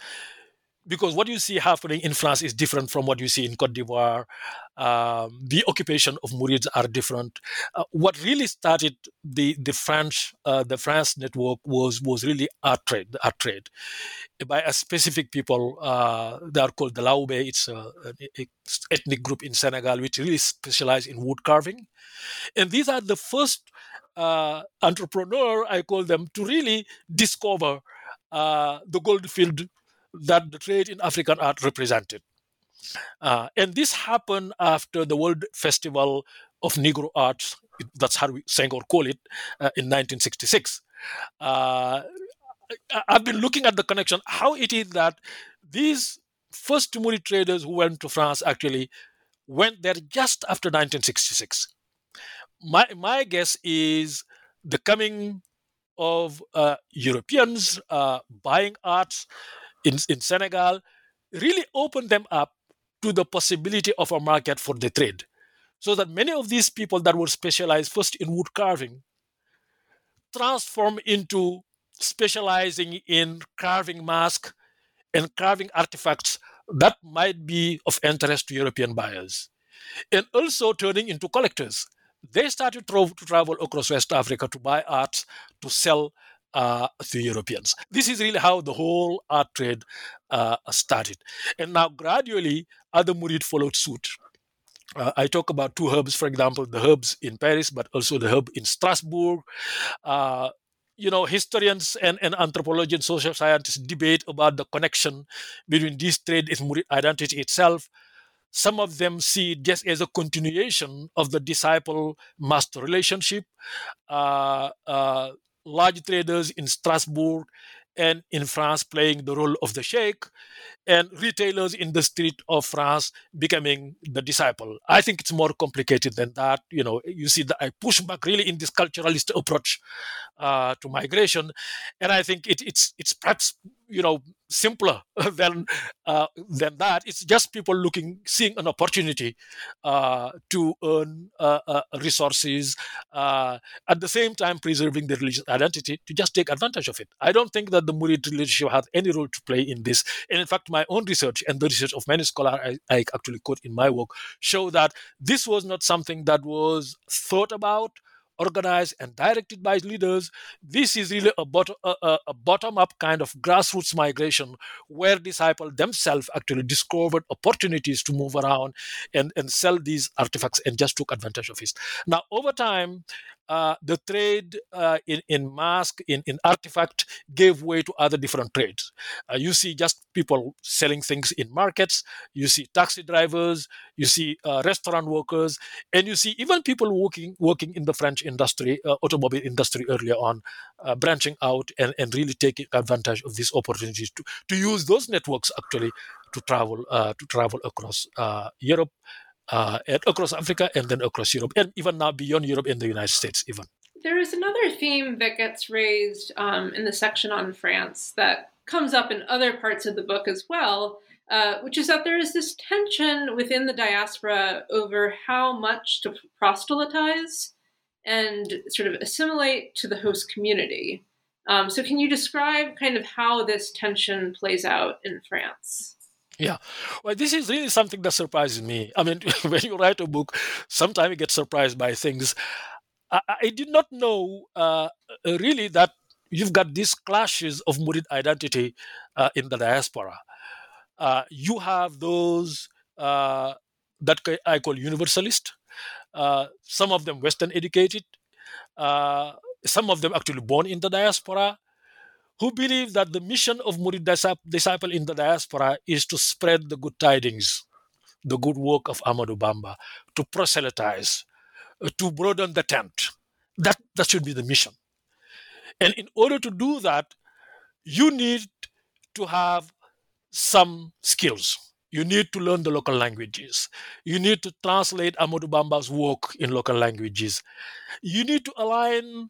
because what you see happening in France is different from what you see in Côte d'Ivoire. Um, the occupation of Mourids are different. Uh, what really started the the French uh, the France network was was really art trade, the art trade, by a specific people. Uh, they are called the Laoubé. It's a, an ethnic group in Senegal which really specialize in wood carving, and these are the first uh, entrepreneur, I call them, to really discover uh, the gold field that the trade in African art represented. Uh, and this happened after the World Festival of Negro Arts, that's how we Senghor call it, uh, in nineteen sixty-six. Uh, I've been looking at the connection, how it is that these first Murid traders who went to France actually went there just after nineteen sixty-six. My, my guess is the coming of uh, Europeans uh, buying arts In, in Senegal, really opened them up to the possibility of a market for the trade. So that many of these people that were specialized first in wood carving transformed into specializing in carving masks and carving artifacts that might be of interest to European buyers. And also turning into collectors. They started to travel across West Africa to buy art, to sell Uh, to Europeans. This is really how the whole art trade uh, started. And now gradually, other Murid followed suit. Uh, I talk about two herbs, for example, the herbs in Paris, but also the herb in Strasbourg. Uh, you know, historians and, and anthropologists, social scientists debate about the connection between this trade and Murid identity itself. Some of them see it just as a continuation of the disciple-master relationship. Uh, uh, large traders in Strasbourg and in France playing the role of the sheikh, and retailers in the street of France becoming the disciple. I think it's more complicated than that. You know, you see that I push back really in this culturalist approach uh, to migration, and I think it, it's it's perhaps, you know, simpler than uh, than that. It's just people looking, seeing an opportunity uh, to earn uh, uh, resources, uh, at the same time preserving their religious identity, to just take advantage of it. I don't think that the Murid relationship had any role to play in this. And in fact, my own research and the research of many scholars I, I actually quote in my work show that this was not something that was thought about, organized and directed by leaders. This is really a, bot- a, a bottom-up kind of grassroots migration where disciples themselves actually discovered opportunities to move around and, and sell these artifacts and just took advantage of it. Now, over time, uh, the trade uh, in, in masks, in, in artifact, gave way to other different trades. Uh, you see just people selling things in markets. You see taxi drivers. You see uh, restaurant workers. And you see even people working, working in the French industry, uh, automobile industry earlier on, uh, branching out and, and really taking advantage of these opportunities to, to use those networks actually to travel uh, to travel across uh, Europe, uh, and across Africa, and then across Europe, and even now beyond Europe and the United States even. There is another theme that gets raised um, in the section on France that comes up in other parts of the book as well, uh, which is that there is this tension within the diaspora over how much to proselytize and sort of assimilate to the host community. Um, so can you describe kind of how this tension plays out in France? Yeah. Well, this is really something that surprises me. I mean, when you write a book, sometimes you get surprised by things. I, I did not know uh, really that you've got these clashes of Murid identity uh, in the diaspora. Uh, you have those uh, that I call universalist, uh, some of them Western educated, uh, some of them actually born in the diaspora, who believe that the mission of Murid disciple in the diaspora is to spread the good tidings, the good work of Ahmadou Bamba, to proselytize, to broaden the tent. That, that should be the mission. And in order to do that, you need to have some skills. You need to learn the local languages. You need to translate Ahmadou Bamba's work in local languages. You need to align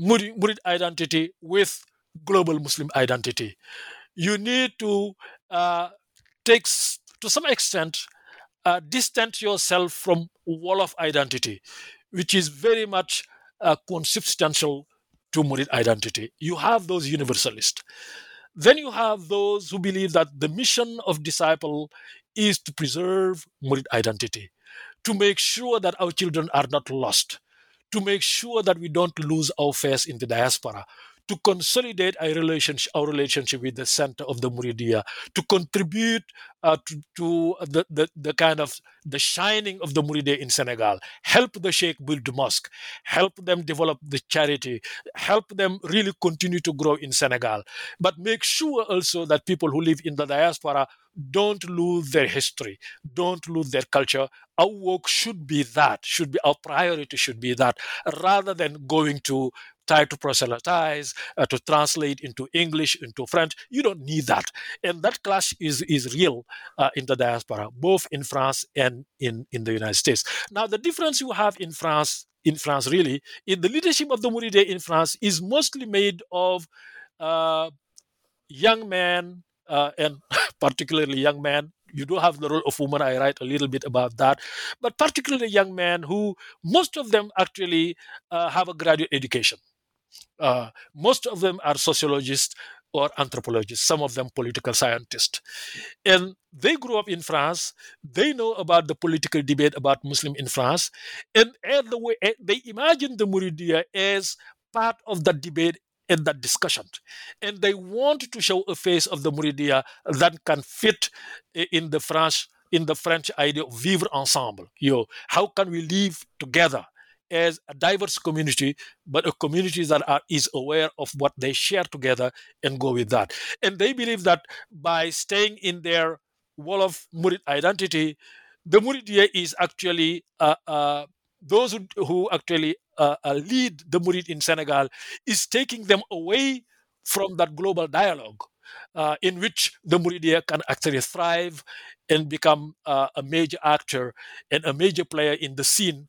Murid, Murid identity with global Muslim identity. You need to uh, take, to some extent, uh, distance yourself from wall of identity, which is very much uh, consubstantial to Murid identity. You have those universalists. Then you have those who believe that the mission of disciple is to preserve Murid identity, to make sure that our children are not lost, to make sure that we don't lose our face in the diaspora, to consolidate our relationship, our relationship with the center of the Muridiyya, to contribute uh, to, to the, the, the kind of the shining of the Muridiyya in Senegal, help the sheikh build the mosque, help them develop the charity, help them really continue to grow in Senegal. But make sure also that people who live in the diaspora don't lose their history, don't lose their culture. Our work should be that, should be our priority should be that, rather than going to try to proselytize, uh, to translate into English, into French. You don't need that. And that clash is, is real uh, in the diaspora, both in France and in, in the United States. Now, the difference you have in France, in France really, in the leadership of the Muridiyya in France is mostly made of uh, young men, Uh, and particularly young men. You do have the role of women. I write a little bit about that. But particularly young men who, most of them actually uh, have a graduate education. Uh, most of them are sociologists or anthropologists, some of them political scientists. And they grew up in France. They know about the political debate about Muslim in France. And the way, they imagine the Muridiyya as part of that debate in that discussion. And they want to show a face of the Muridiyya that can fit in the French, in the French idea of vivre ensemble. You know, how can we live together as a diverse community, but a community that are, is aware of what they share together and go with that. And they believe that by staying in their wall of Murid identity, the Muridiyya is actually uh, uh, those who, who actually Uh, uh, lead the Murid in Senegal is taking them away from that global dialogue uh, in which the Muridiyya can actually thrive and become uh, a major actor and a major player in the scene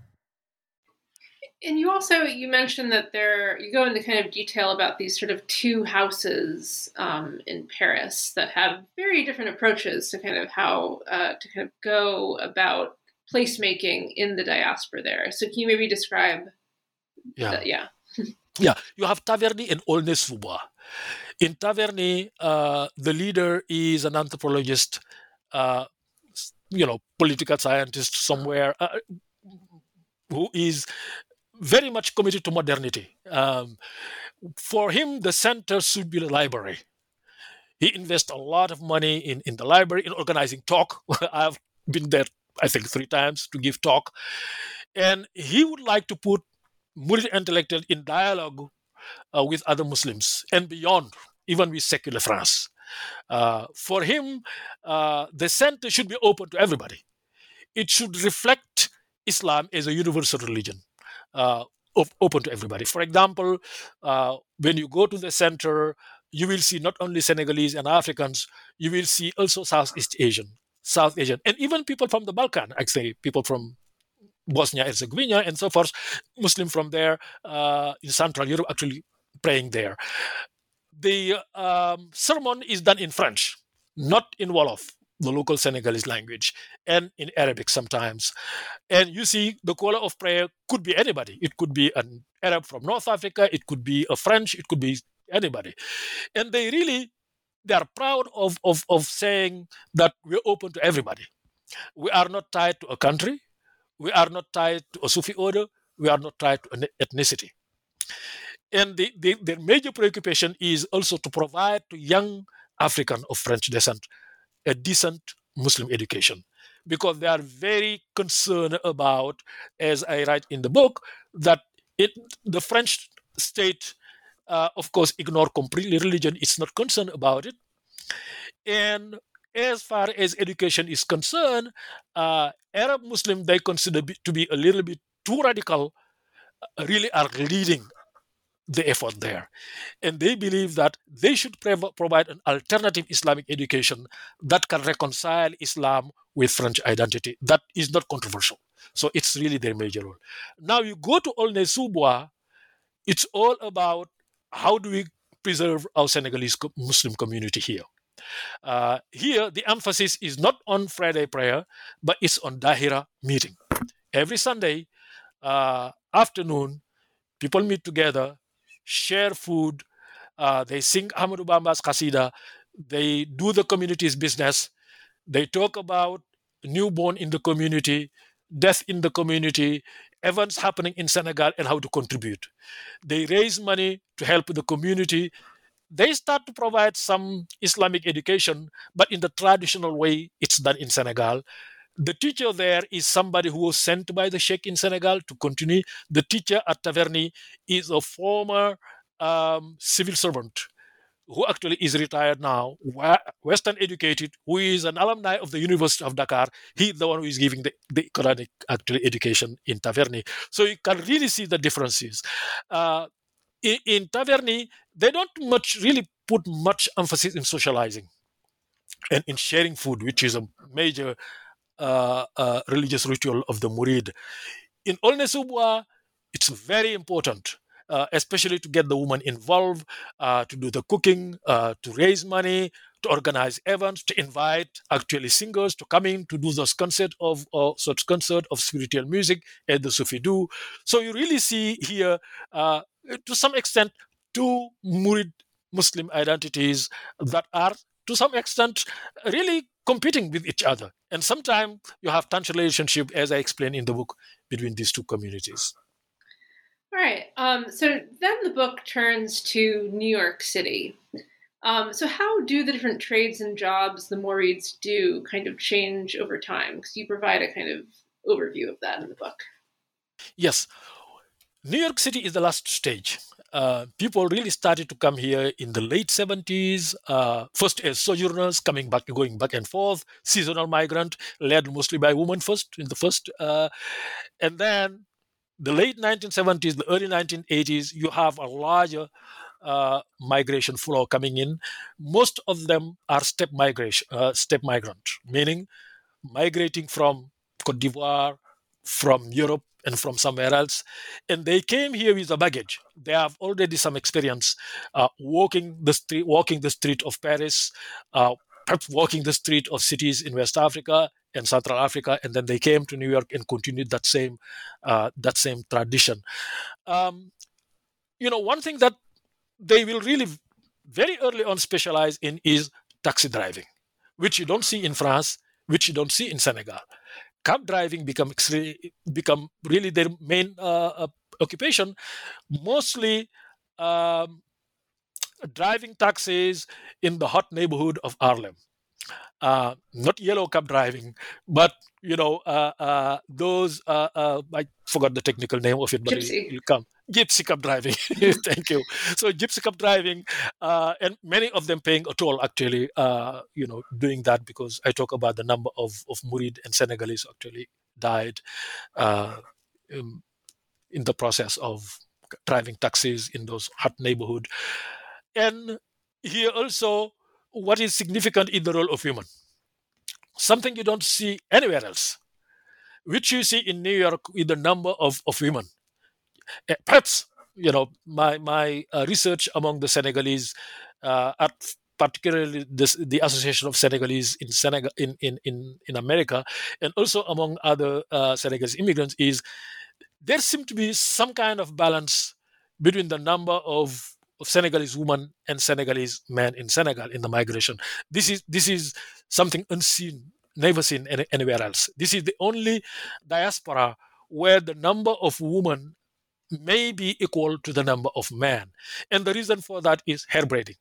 And you also, you mentioned that there, you go into kind of detail about these sort of two houses um, in Paris that have very different approaches to kind of how uh, to kind of go about placemaking in the diaspora there. So can you maybe describe? Yeah. The, yeah. yeah. You have Taverny and Aulnay-sous-Bois. In Taverny, uh, the leader is an anthropologist, uh, you know, political scientist somewhere uh, who is very much committed to modernity. Um, for him, the center should be the library. He invests a lot of money in, in the library, in organizing talk. I've been there, I think, three times to give talk. And he would like to put Murid intellectuals in dialogue uh, with other Muslims and beyond, even with secular France. Uh, for him, uh, the center should be open to everybody. It should reflect Islam as a universal religion, uh, op- open to everybody. For example, uh, when you go to the center, you will see not only Senegalese and Africans, you will see also Southeast Asian, South Asian, and even people from the Balkan, actually, people from Bosnia and Herzegovina and so forth, Muslim from there, uh, in Central Europe, actually praying there. The um, sermon is done in French, not in Wolof, the local Senegalese language, and in Arabic sometimes. And you see the caller of prayer could be anybody. It could be an Arab from North Africa. It could be a French. It could be anybody. And they really, they are proud of, of, of saying that we're open to everybody. We are not tied to a country. We are not tied to a Sufi order. We are not tied to an ethnicity. And the, the, their major preoccupation is also to provide to young African of French descent a decent Muslim education, because they are very concerned about, as I write in the book, that it, the French state, uh, of course, ignore completely religion. It's not concerned about it. And as far as education is concerned, uh, Arab Muslims, they consider be, to be a little bit too radical, uh, really are leading the effort there. And they believe that they should prov- provide an alternative Islamic education that can reconcile Islam with French identity. That is not controversial. So it's really their major role. Now you go to Aulnay-sous-Bois, it's all about how do we preserve our Senegalese co- Muslim community here. Uh, here, the emphasis is not on Friday prayer, but it's on Daira meeting. Every Sunday uh, afternoon, people meet together, share food, uh, they sing Ahmadou Bamba's Qasida, they do the community's business, they talk about newborn in the community, death in the community, events happening in Senegal and how to contribute. They raise money to help the community. They start to provide some Islamic education, but in the traditional way it's done in Senegal. The teacher there is somebody who was sent by the Sheikh in Senegal to continue. The teacher at Taverny is a former um, civil servant who actually is retired now, Western educated, who is an alumni of the University of Dakar. He's the one who is giving the, the Quranic actually education in Taverny. So you can really see the differences. Uh, in, in Taverny, they don't much really put much emphasis in socializing and in sharing food, which is a major Uh, uh, religious ritual of the Murid. In Aulnay-sous-Bois, it's very important, uh, especially to get the woman involved, uh, to do the cooking, uh, to raise money, to organize events, to invite actually singers to come in to do those concert of uh, such concert of spiritual music as the Sufi do. So you really see here, uh, to some extent, two Murid Muslim identities that are, to some extent, really competing with each other. And sometimes you have tension relationship, as I explain in the book, between these two communities. All right. Um, so then the book turns to New York City. Um, so how do the different trades and jobs the Mourids do kind of change over time? Because you provide a kind of overview of that in the book. Yes. New York City is the last stage. Uh, people really started to come here in the late seventies, uh, first as sojourners coming back, going back and forth, seasonal migrant, led mostly by women first, in the first. Uh, and then the late nineteen seventies, the early nineteen eighties, you have a larger uh, migration flow coming in. Most of them are step migration, uh, step migrant, meaning migrating from Côte d'Ivoire, from Europe, and from somewhere else. And they came here with a baggage. They have already some experience uh, walking the street, walking the street of Paris, uh, perhaps walking the street of cities in West Africa and Central Africa. And then they came to New York and continued that same uh, that same tradition. Um, you know, one thing that they will really very early on specialize in is taxi driving, which you don't see in France, which you don't see in Senegal. Cab driving become become really their main uh, occupation, mostly um, driving taxis in the hot neighborhood of Harlem. Uh, not yellow cab driving, but, you know, uh, uh, those, uh, uh, I forgot the technical name of it, but gypsy. You come. Gypsy cab driving. Thank you. So gypsy cab driving, uh, and many of them paying a toll, actually, uh, you know, doing that, because I talk about the number of, of Murid and Senegalese actually died uh, in, in the process of driving taxis in those hot neighborhood. And here also, what is significant in the role of women, something you don't see anywhere else, which you see in New York with the number of, of women. Perhaps, you know, my, my uh, research among the Senegalese, uh, at particularly this, the Association of Senegalese in, Senegal, in, in, in, in America, and also among other uh, Senegalese immigrants, is there seems to be some kind of balance between the number of of Senegalese women and Senegalese men in Senegal in the migration. This is this is something unseen, never seen any, anywhere else. This is the only diaspora where the number of women may be equal to the number of men. And the reason for that is hair braiding.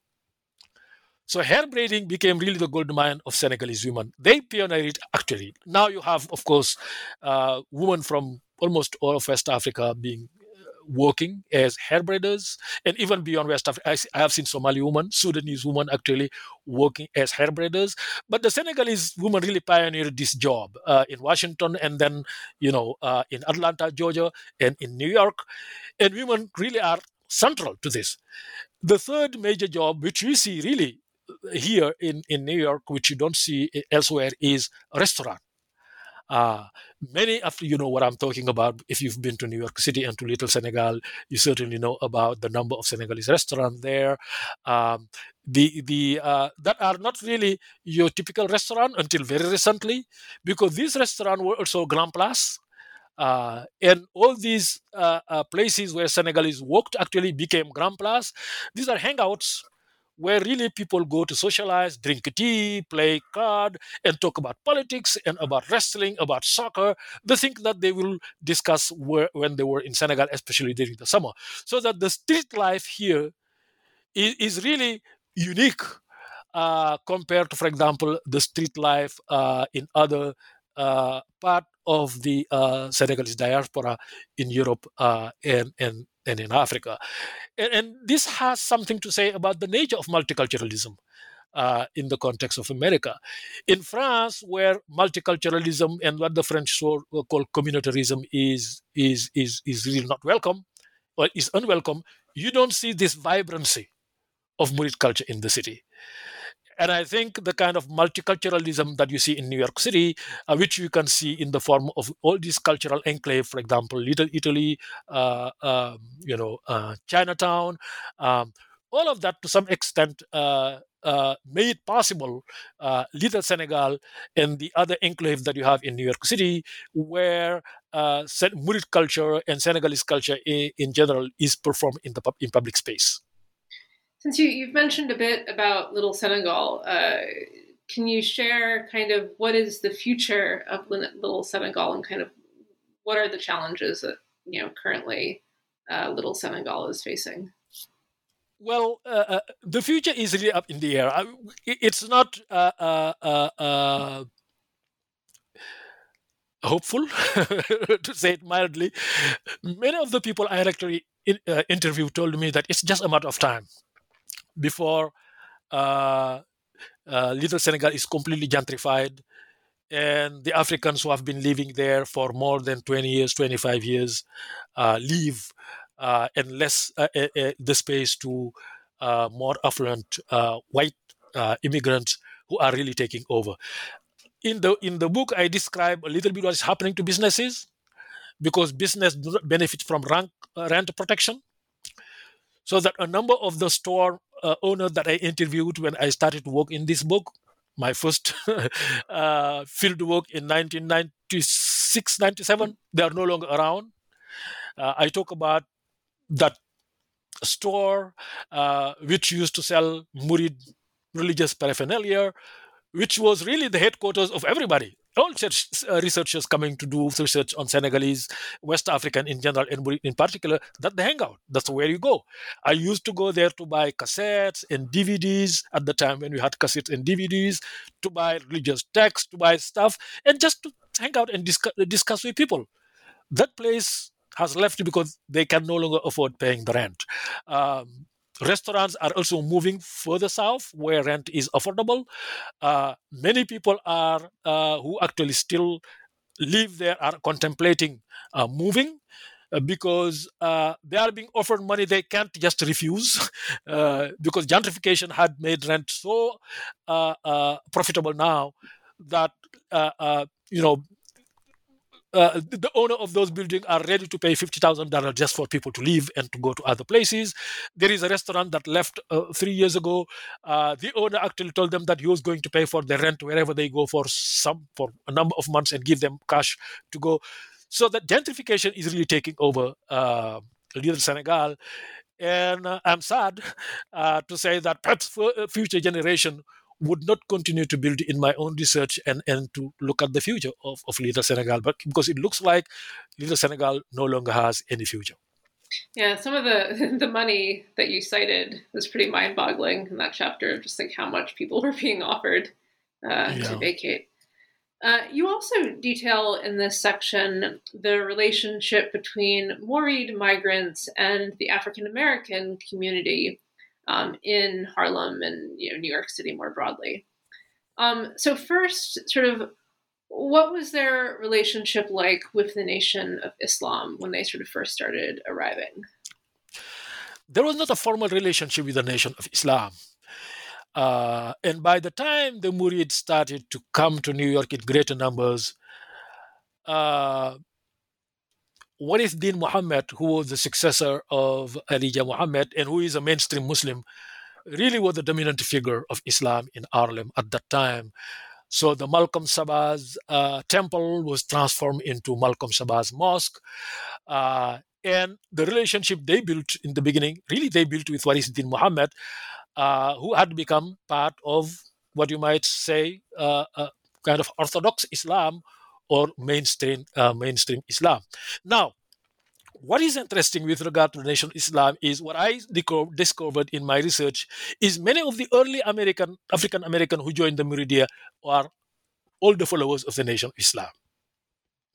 So hair braiding became really the gold mine of Senegalese women. They pioneered it actually. Now you have, of course, uh, women from almost all of West Africa being working as hairbraiders, and even beyond West Africa, I have seen Somali women, Sudanese women actually working as hairbraiders. But the Senegalese women really pioneered this job uh, in Washington, and then, you know, uh, in Atlanta, Georgia, and in New York. And women really are central to this. The third major job, which we see really here in, in New York, which you don't see elsewhere, is restaurant. Uh, many after you know what I'm talking about. If you've been to New York City and to Little Senegal, you certainly know about the number of Senegalese restaurants there. Um, the the uh, that are not really your typical restaurant until very recently, because these restaurants were also Grand Place, uh, and all these uh, uh, places where Senegalese worked actually became Grand Place. These are hangouts where really people go to socialize, drink tea, play card, and talk about politics and about wrestling, about soccer, the things that they will discuss were, when they were in Senegal, especially during the summer. So that the street life here is, is really unique uh, compared to, for example, the street life uh, in other uh, part of the uh, Senegalese diaspora in Europe uh, and, and and in Africa. And, and this has something to say about the nature of multiculturalism uh, in the context of America. In France, where multiculturalism and what the French call communautarism is, is, is, is really not welcome, or is unwelcome, you don't see this vibrancy of Murid culture in the city. And I think the kind of multiculturalism that you see in New York City, uh, which you can see in the form of all these cultural enclaves, for example, Little Italy, uh, uh, you know, uh, Chinatown, um, all of that to some extent uh, uh, made possible uh, Little Senegal and the other enclave that you have in New York City, where uh, Murid culture and Senegalese culture in, in general is performed in the in public space. Since you, you've mentioned a bit about Little Senegal, uh, can you share kind of what is the future of Little Senegal, and kind of what are the challenges that, you know, currently uh, Little Senegal is facing? Well, uh, the future is really up in the air. It's not uh, uh, uh, hopeful, to say it mildly. Many of the people I actually in, uh, interviewed told me that it's just a matter of time before uh, uh, Little Senegal is completely gentrified, and the Africans who have been living there for more than twenty years, twenty-five years, uh, leave uh, and less uh, uh, uh, the space to uh, more affluent uh, white uh, immigrants who are really taking over. In the in the book, I describe a little bit what is happening to businesses, because business do not benefit from rank, uh, rent protection, so that a number of the store Uh, owner that I interviewed when I started to work in this book, my first uh, field work in nineteen ninety-six, ninety-seven, they are no longer around. Uh, I talk about that store uh, which used to sell Murid religious paraphernalia, which was really the headquarters of everybody. All church, uh, researchers coming to do research on Senegalese, West African in general, and in particular, that's the hangout. That's where you go. I used to go there to buy cassettes and D V Ds at the time when we had cassettes and D V Ds, to buy religious texts, to buy stuff, and just to hang out and discuss, discuss with people. That place has left because they can no longer afford paying the rent. Um, Restaurants are also moving further south where rent is affordable. Uh, many people are uh, who actually still live there are contemplating uh, moving uh, because uh, they are being offered money they can't just refuse uh, because gentrification had made rent so uh, uh, profitable now that, uh, uh, you know, Uh, the owner of those buildings are ready to pay fifty thousand dollars just for people to leave and to go to other places. There is a restaurant that left uh, three years ago. Uh, the owner actually told them that he was going to pay for the rent wherever they go for some for a number of months and give them cash to go. So that gentrification is really taking over uh, Little Senegal. And uh, I'm sad uh, to say that perhaps for a future generation would not continue to build in my own research and, and to look at the future of, of Little Senegal, but because it looks like Little Senegal no longer has any future. Yeah, some of the, the money that you cited was pretty mind-boggling in that chapter, just like how much people were being offered uh, yeah. to vacate. Uh, you also detail in this section the relationship between Mouride migrants and the African-American community Um, in Harlem and you know, New York City more broadly. Um, so first, sort of, what was their relationship like with the Nation of Islam when they sort of first started arriving? There was not a formal relationship with the Nation of Islam. Uh, and by the time the Murids started to come to New York in greater numbers, uh, Warith Deen Muhammad, who was the successor of Elijah Muhammad and who is a mainstream Muslim, really was the dominant figure of Islam in Harlem at that time. So the Malcolm Sabah's uh, temple was transformed into Malcolm Sabah's mosque. Uh, and the relationship they built in the beginning, really they built with Warith Deen Muhammad, uh, who had become part of what you might say, uh, a kind of Orthodox Islam, or mainstream uh, mainstream Islam. Now, what is interesting with regard to the Nation of Islam is what I deco- discovered in my research is many of the early American African American who joined the Muridiyya are older followers of the Nation of Islam.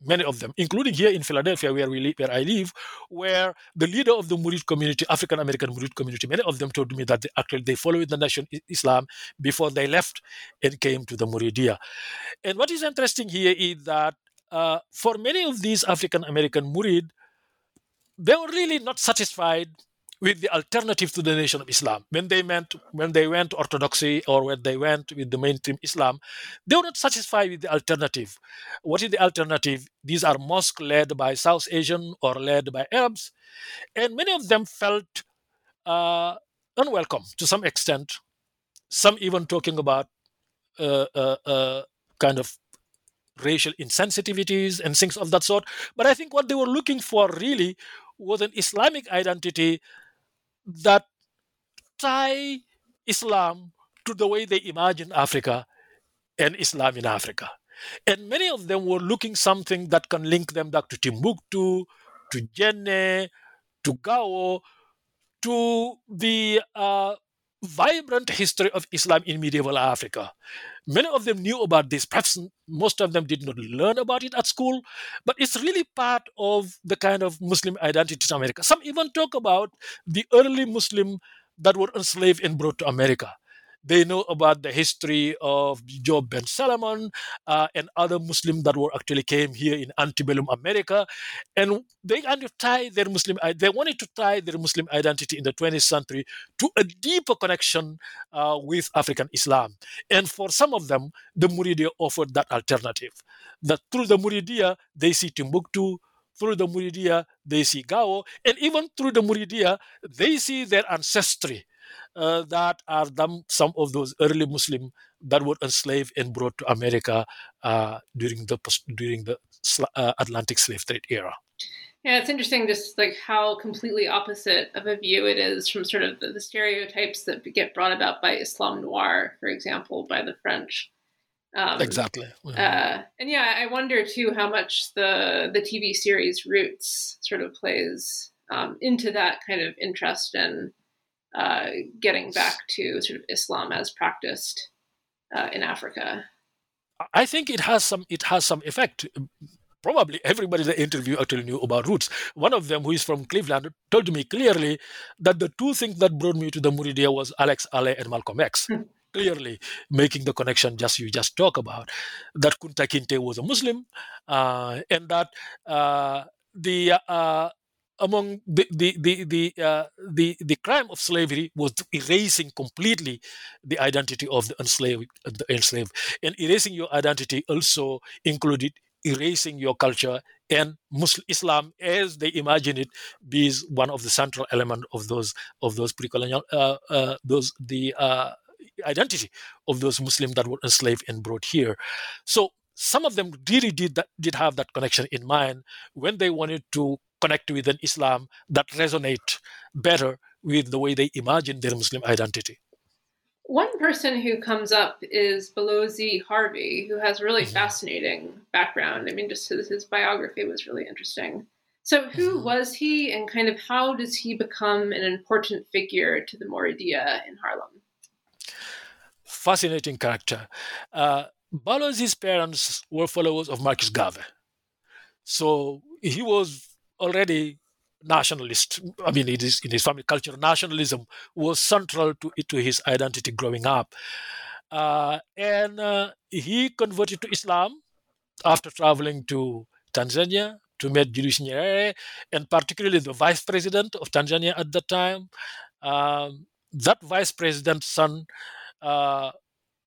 Many of them, including here in Philadelphia, where we live, where I live, where the leader of the Murid community, African American Murid community, many of them told me that they actually they followed the Nation of Islam before they left and came to the Muridiyya. And what is interesting here is that uh, for many of these African American Murid, they were really not satisfied with the alternative to the Nation of Islam. When they meant when they went to Orthodoxy or when they went with the mainstream Islam, they were not satisfied with the alternative. What is the alternative? These are mosques led by South Asian or led by Arabs. And many of them felt uh, unwelcome to some extent. Some even talking about uh, uh, uh, kind of racial insensitivities and things of that sort. But I think what they were looking for really was an Islamic identity that tie Islam to the way they imagine Africa and Islam in Africa. And many of them were looking something that can link them back to Timbuktu, to Jenne, to Gao, to the uh, vibrant history of Islam in medieval Africa. Many of them knew about this. Perhaps most of them did not learn about it at school, but it's really part of the kind of Muslim identity in America. Some even talk about the early Muslims that were enslaved and brought to America. They know about the history of Job Ben Salomon uh, and other Muslims that were actually came here in antebellum America. And they kind of tie their Muslim, they wanted to tie their Muslim identity in the twentieth century to a deeper connection uh, with African Islam. And for some of them, the Muridiyya offered that alternative. That through the Muridiyya, they see Timbuktu. Through the Muridiyya, they see Gao. And even through the Muridiyya, they see their ancestry. Uh, that are them, some of those early Muslims that were enslaved and brought to America uh, during the during the uh, Atlantic slave trade era. Yeah, it's interesting just like how completely opposite of a view it is from sort of the, the stereotypes that get brought about by Islam noir, for example, by the French, Um, exactly. Yeah. Uh, and yeah, I wonder too how much the the T V series Roots sort of plays um, into that kind of interest in uh, getting back to sort of Islam as practiced uh, in Africa. I think it has some it has some effect. Probably everybody they interview actually knew about Roots. One of them, who is from Cleveland, told me clearly that the two things that brought me to the Muridiyya was Alex Allee and Malcolm X. Mm-hmm. Clearly making the connection just you just talk about, that Kunta Kinte was a Muslim, uh, and that uh, the uh, among the the the the, uh, the the crime of slavery was erasing completely the identity of the enslaved, the enslaved, and erasing your identity also included erasing your culture, and Muslim Islam, as they imagine it, be one of the central element of those of those pre-colonial uh, uh, those the uh, identity of those Muslims that were enslaved and brought here. So some of them really did that, did have that connection in mind when they wanted to connect with an Islam that resonate better with the way they imagined their Muslim identity. One person who comes up is Balozi Harvey, who has a really mm-hmm. fascinating background. I mean, just his, his biography was really interesting. So who mm-hmm. was he, and kind of how does he become an important figure to the Muridiyya in Harlem? Fascinating character. Uh, Balozi's parents were followers of Marcus Garvey. So he was already nationalist. I mean, it is in his family culture, nationalism was central to, to his identity growing up. Uh, and uh, he converted to Islam after traveling to Tanzania to meet Julius Nyerere, and particularly the vice president of Tanzania at that time. Um, that vice president's son Uh,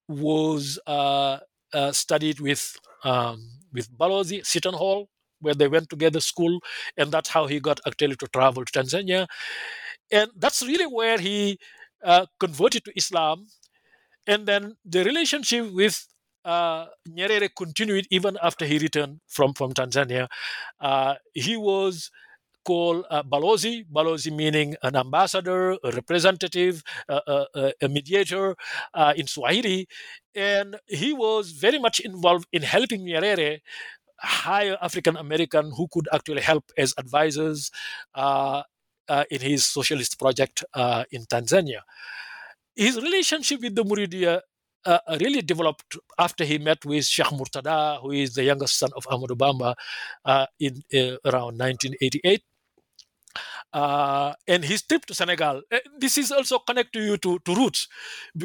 was uh, uh, studied with um, with Balozi, Seton Hall, where they went together school, and that's how he got actually to travel to Tanzania, and that's really where he uh, converted to Islam, and then the relationship with uh, Nyerere continued even after he returned from from Tanzania. Uh, he was called uh, Balozi, Balozi meaning an ambassador, a representative, uh, uh, a mediator uh, in Swahili. And he was very much involved in helping Nyerere hire African American who could actually help as advisors uh, uh, in his socialist project uh, in Tanzania. His relationship with the Muridiyya Uh, really developed after he met with Sheikh Murtada, who is the youngest son of Ahmadou Bamba, uh, in uh, around nineteen eighty-eight. Uh, and his trip to Senegal, uh, this is also connected to you to, to Roots,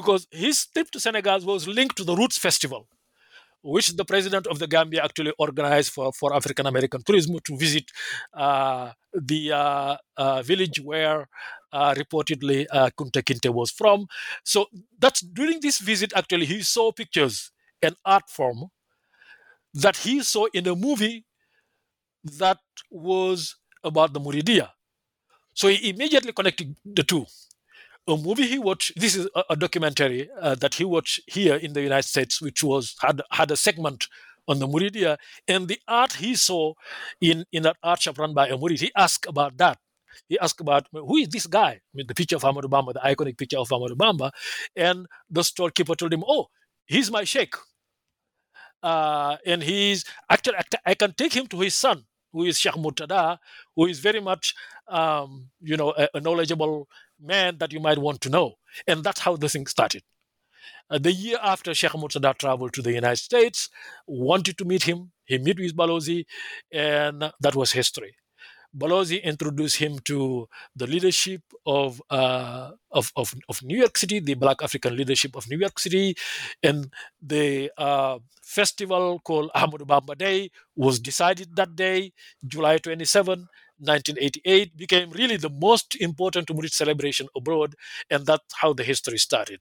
because his trip to Senegal was linked to the Roots Festival, which the president of the Gambia actually organized for, for African American tourism to visit uh, the uh, uh, village where Uh, reportedly uh, Kunta Kinte was from. So that's during this visit, actually, he saw pictures, an art form that he saw in a movie that was about the Muridiyya. So he immediately connected the two. A movie he watched, this is a, a documentary uh, that he watched here in the United States, which was had, had a segment on the Muridiyya, and the art he saw in, in that art shop run by a Murid. He asked about that. He asked about, who is this guy? I mean, the picture of Ahmadou Bamba, the iconic picture of Ahmadou Bamba. And the storekeeper told him, oh, he's my sheikh. Uh, and he's, actually, I can take him to his son, who is Sheikh Murtada, who is very much, um, you know, a, a knowledgeable man that you might want to know. And that's how the thing started. Uh, the year after, Sheikh Murtada traveled to the United States, wanted to meet him. He met with Balozi, and that was history. Balozi introduced him to the leadership of, uh, of of of New York City, the Black African leadership of New York City, and the uh, festival called Ahmadou Bamba Day was decided that day, July twenty-seventh, nineteen eighty-eight, became really the most important Murid celebration abroad, and that's how the history started.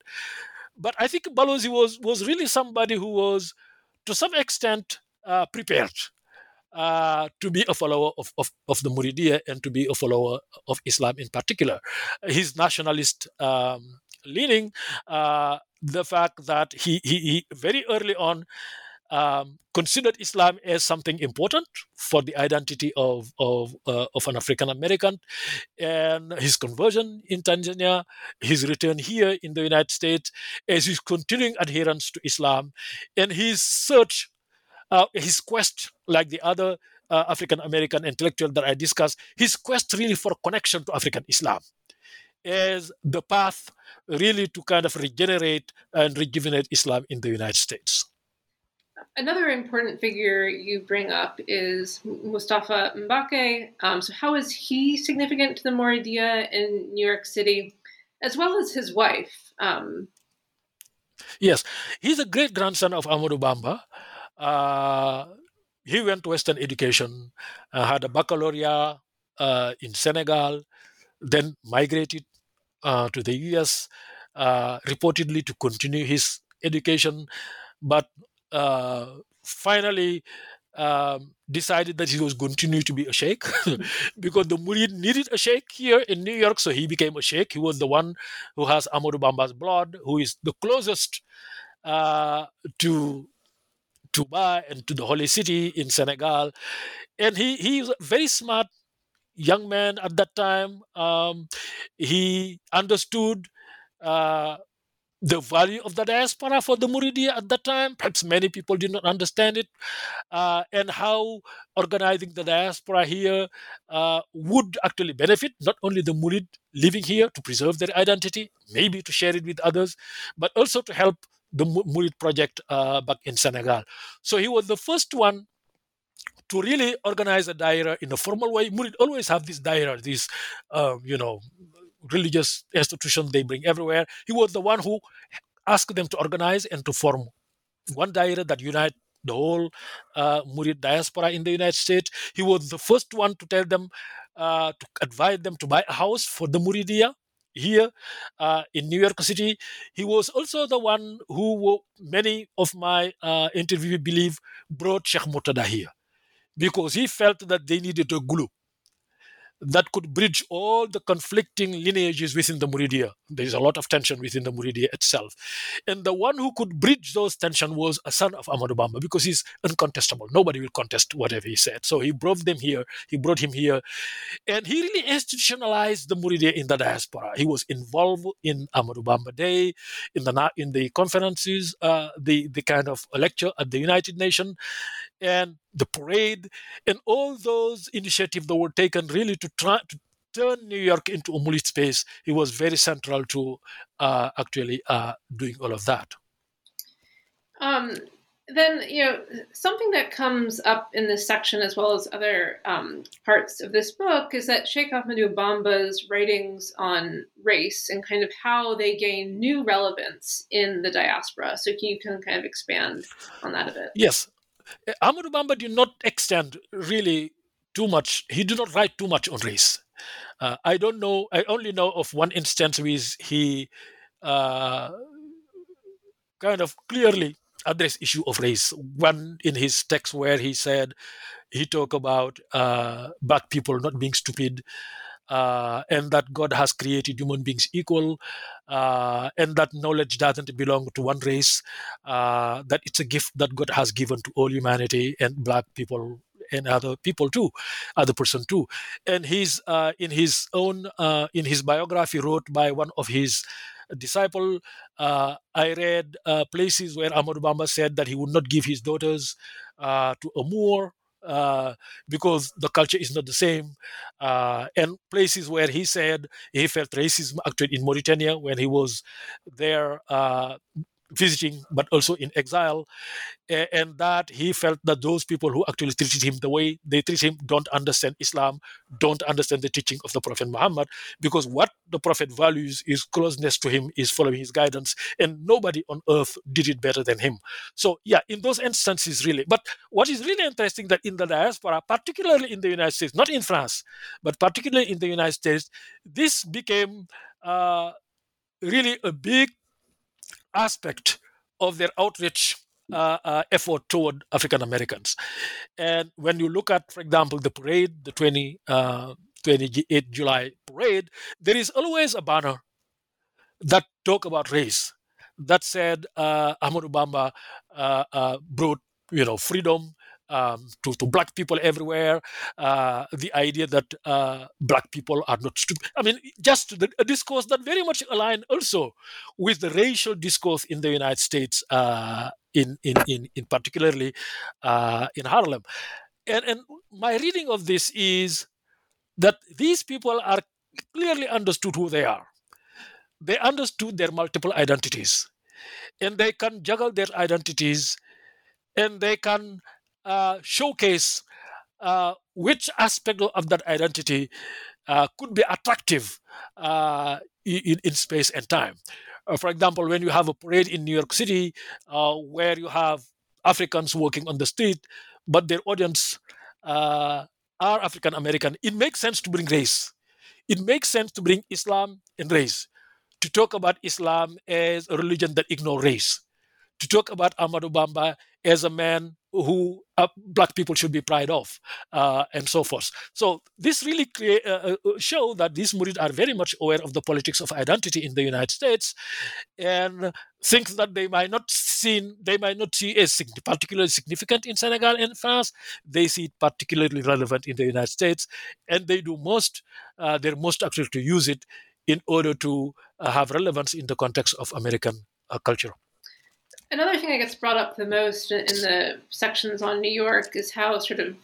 But I think Balozi was was really somebody who was, to some extent, uh, prepared. Uh, to be a follower of, of, of the Muridiyya and to be a follower of Islam in particular. His nationalist um, leaning, uh, the fact that he, he, he very early on um, considered Islam as something important for the identity of of, uh, of an African American, and his conversion in Tanzania, his return here in the United States, as his continuing adherence to Islam, and his search, uh, his quest, like the other uh, African American intellectual that I discussed, his quest really for connection to African Islam, as the path really to kind of regenerate and rejuvenate Islam in the United States. Another important figure you bring up is Mustafa Mbake. Um, so how is he significant to the Muridiyya in New York City, as well as his wife? Um... Yes, he's a great-grandson of Ahmadou Bamba. Uh, he went to Western education, uh, had a baccalaureate uh, in Senegal, then migrated uh, to the U S, uh, reportedly to continue his education, but uh, finally um, decided that he was going to continue to be a sheikh because the Murid needed a sheikh here in New York, so he became a sheikh. He was the one who has Ahmadou Bamba's blood, who is the closest uh, to Touba and to the Holy City in Senegal. And he, he is very smart young man at that time. Um, he understood uh, the value of the diaspora for the Muridiyya at that time. Perhaps many people did not understand it, uh, and how organizing the diaspora here uh, would actually benefit not only the Murid living here to preserve their identity, maybe to share it with others, but also to help the Murid project uh, back in Senegal. So he was the first one to really organize a daira in a formal way. Murid always have this daira, this, um, you know, religious institution they bring everywhere. He was the one who asked them to organize and to form one daira that unite the whole uh, Murid diaspora in the United States. He was the first one to tell them, uh, to advise them to buy a house for the Muridiyya here uh, in New York City. He was also the one who, many of my uh, interviewees believe, brought Sheikh Murtada here, because he felt that they needed a glue that could bridge all the conflicting lineages within the Muridiyya. There is a lot of tension within the Muridiyya itself. And the one who could bridge those tensions was a son of Ahmadou Bamba, because he's uncontestable. Nobody will contest whatever he said. So he brought them here. He brought him here. And he really institutionalized the Muridiyya in the diaspora. He was involved in Ahmadou Bamba Day, in the in the conferences, uh, the, the kind of lecture at the United Nations, and the parade, and all those initiatives that were taken really to try to turn New York into a Murid space. He was very central to uh, actually uh, doing all of that. Um, then, you know, something that comes up in this section, as well as other um, parts of this book, is that Sheikh Ahmadou Bamba's writings on race and kind of how they gain new relevance in the diaspora. So you can kind of expand on that a bit. Yes. Ahmadou Bamba did not extend really too much. He did not write too much on race. Uh, I don't know. I only know of one instance where he uh, kind of clearly addressed issue of race. One in his text where he said, he talked about uh, black people not being stupid, uh, and that God has created human beings equal, uh, and that knowledge doesn't belong to one race, uh, that it's a gift that God has given to all humanity, and black people and other people too, other person too. And he's uh, in his own uh, in his biography wrote by one of his disciple. Uh, I read uh, places where Ahmadou Bamba said that he would not give his daughters uh, to a Moor, Uh, because the culture is not the same, uh, and places where he said he felt racism actually in Mauritania when he was there uh, visiting, but also in exile, and, and that he felt that those people who actually treated him the way they treat him don't understand Islam, don't understand the teaching of the Prophet Muhammad, because what the Prophet values is closeness to him, is following his guidance, and nobody on earth did it better than him. So yeah, in those instances really. But what is really interesting that in the diaspora, particularly in the United States, not in France, but particularly in the United States, this became uh, really a big aspect of their outreach uh, uh, effort toward African Americans. And when you look at, for example, the parade, the twenty-eighth July parade, there is always a banner that talk about race, that said uh, Ahmadou Bamba uh, uh, brought you know, freedom um, to, to black people everywhere, uh, the idea that uh, black people are not stupid. I mean, just the, a discourse that very much aligned also with the racial discourse in the United States, uh, in, in, in, in particularly uh, in Harlem. And, and my reading of this is that these people are clearly understood who they are. They understood their multiple identities, and they can juggle their identities, and they can uh, showcase uh, which aspect of that identity uh, could be attractive uh, in, in space and time. Uh, for example, when you have a parade in New York City uh, where you have Africans walking on the street, but their audience uh, are African American, it makes sense to bring race. It makes sense to bring Islam and race, to talk about Islam as a religion that ignores race, to talk about Ahmadou Bamba as a man who uh, black people should be proud of, uh, and so forth. So this really crea- uh, show that these Murid are very much aware of the politics of identity in the United States, and things that they might not see, they might not see as particularly significant in Senegal and France, they see it particularly relevant in the United States, and they do most, uh, they're most active to use it in order to uh, have relevance in the context of American uh, culture. Another thing that gets brought up the most in the sections on New York is how sort of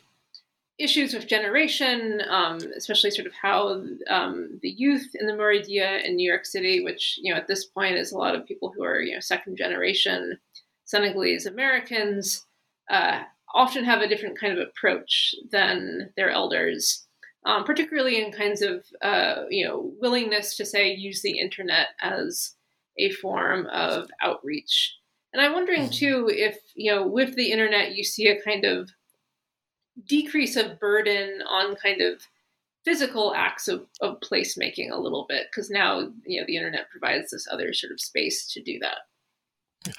issues with generation, um, especially sort of how um, the youth in the Muridiyya in New York City, which, you know, at this point is a lot of people who are, you know, second generation Senegalese Americans, uh, often have a different kind of approach than their elders, um, particularly in kinds of, uh, you know, willingness to, say, use the internet as a form of outreach. And I'm wondering, too, if, you know, with the internet, you see a kind of decrease of burden on kind of physical acts of, of placemaking a little bit, because now, you know, the internet provides this other sort of space to do that.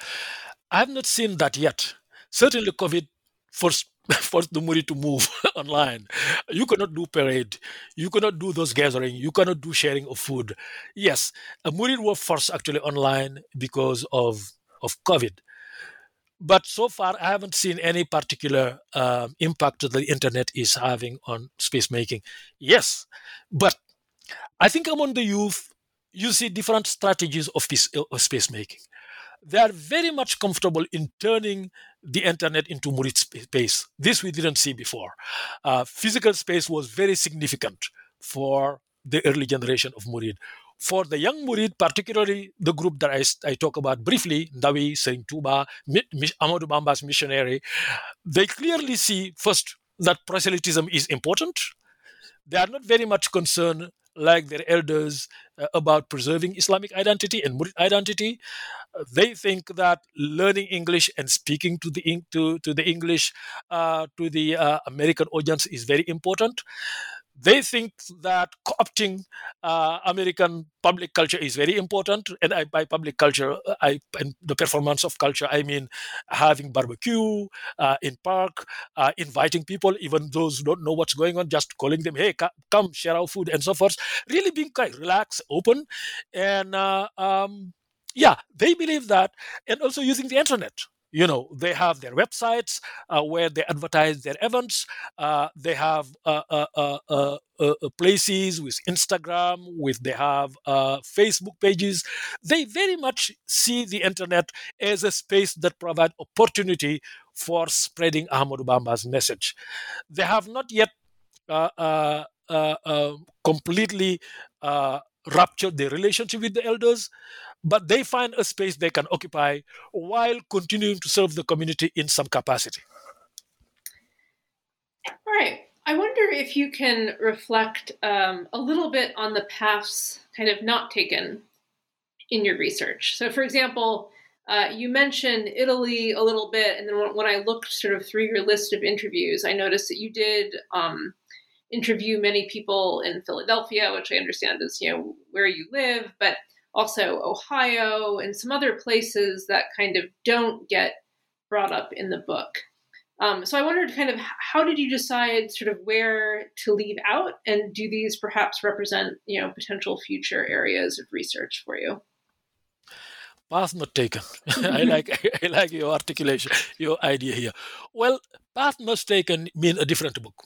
I have not seen that yet. Certainly COVID forced, forced the Muri to move online. You cannot do parade. You cannot do those gatherings. You cannot do sharing of food. Yes, a Muri were forced actually online because of of COVID. But so far, I haven't seen any particular um, impact that the internet is having on space making. Yes, but I think among the youth, you see different strategies of, this, of space making. They are very much comfortable in turning the internet into Murid space. This we didn't see before. Uh, physical space was very significant for the early generation of Murid. For the young Murid, particularly the group that I, I talk about briefly, Ndawi, Sering Touba, Ahmadou Bamba's missionary, they clearly see first that proselytism is important. They are not very much concerned, like their elders, uh, about preserving Islamic identity and Murid identity. Uh, they think that learning English and speaking to the to, to the English uh, to the uh, American audience is very important. They think that co-opting uh, American public culture is very important. And I, by public culture, I, and the performance of culture, I mean having barbecue uh, in park, uh, inviting people, even those who don't know what's going on, just calling them, hey, ca- come share our food and so forth. Really being quite relaxed, open. And uh, um, yeah, they believe that. And also using the internet. You know, they have their websites uh, where they advertise their events. Uh, they have uh, uh, uh, uh, uh, places with Instagram, with they have uh, Facebook pages. They very much see the internet as a space that provides opportunity for spreading Ahmadou Bamba's message. They have not yet uh, uh, uh, uh, completely uh, ruptured their relationship with the elders, but they find a space they can occupy while continuing to serve the community in some capacity. All right. I wonder if you can reflect um, a little bit on the paths kind of not taken in your research. So, for example, uh, you mentioned Italy a little bit, and then when I looked sort of through your list of interviews, I noticed that you did um, interview many people in Philadelphia, which I understand is, you know, where you live, but also Ohio and some other places that kind of don't get brought up in the book. Um, so I wondered kind of how did you decide sort of where to leave out, and do these perhaps represent, you know, potential future areas of research for you? Path not taken. I like I like your articulation, your idea here. Well, path not taken means a different book.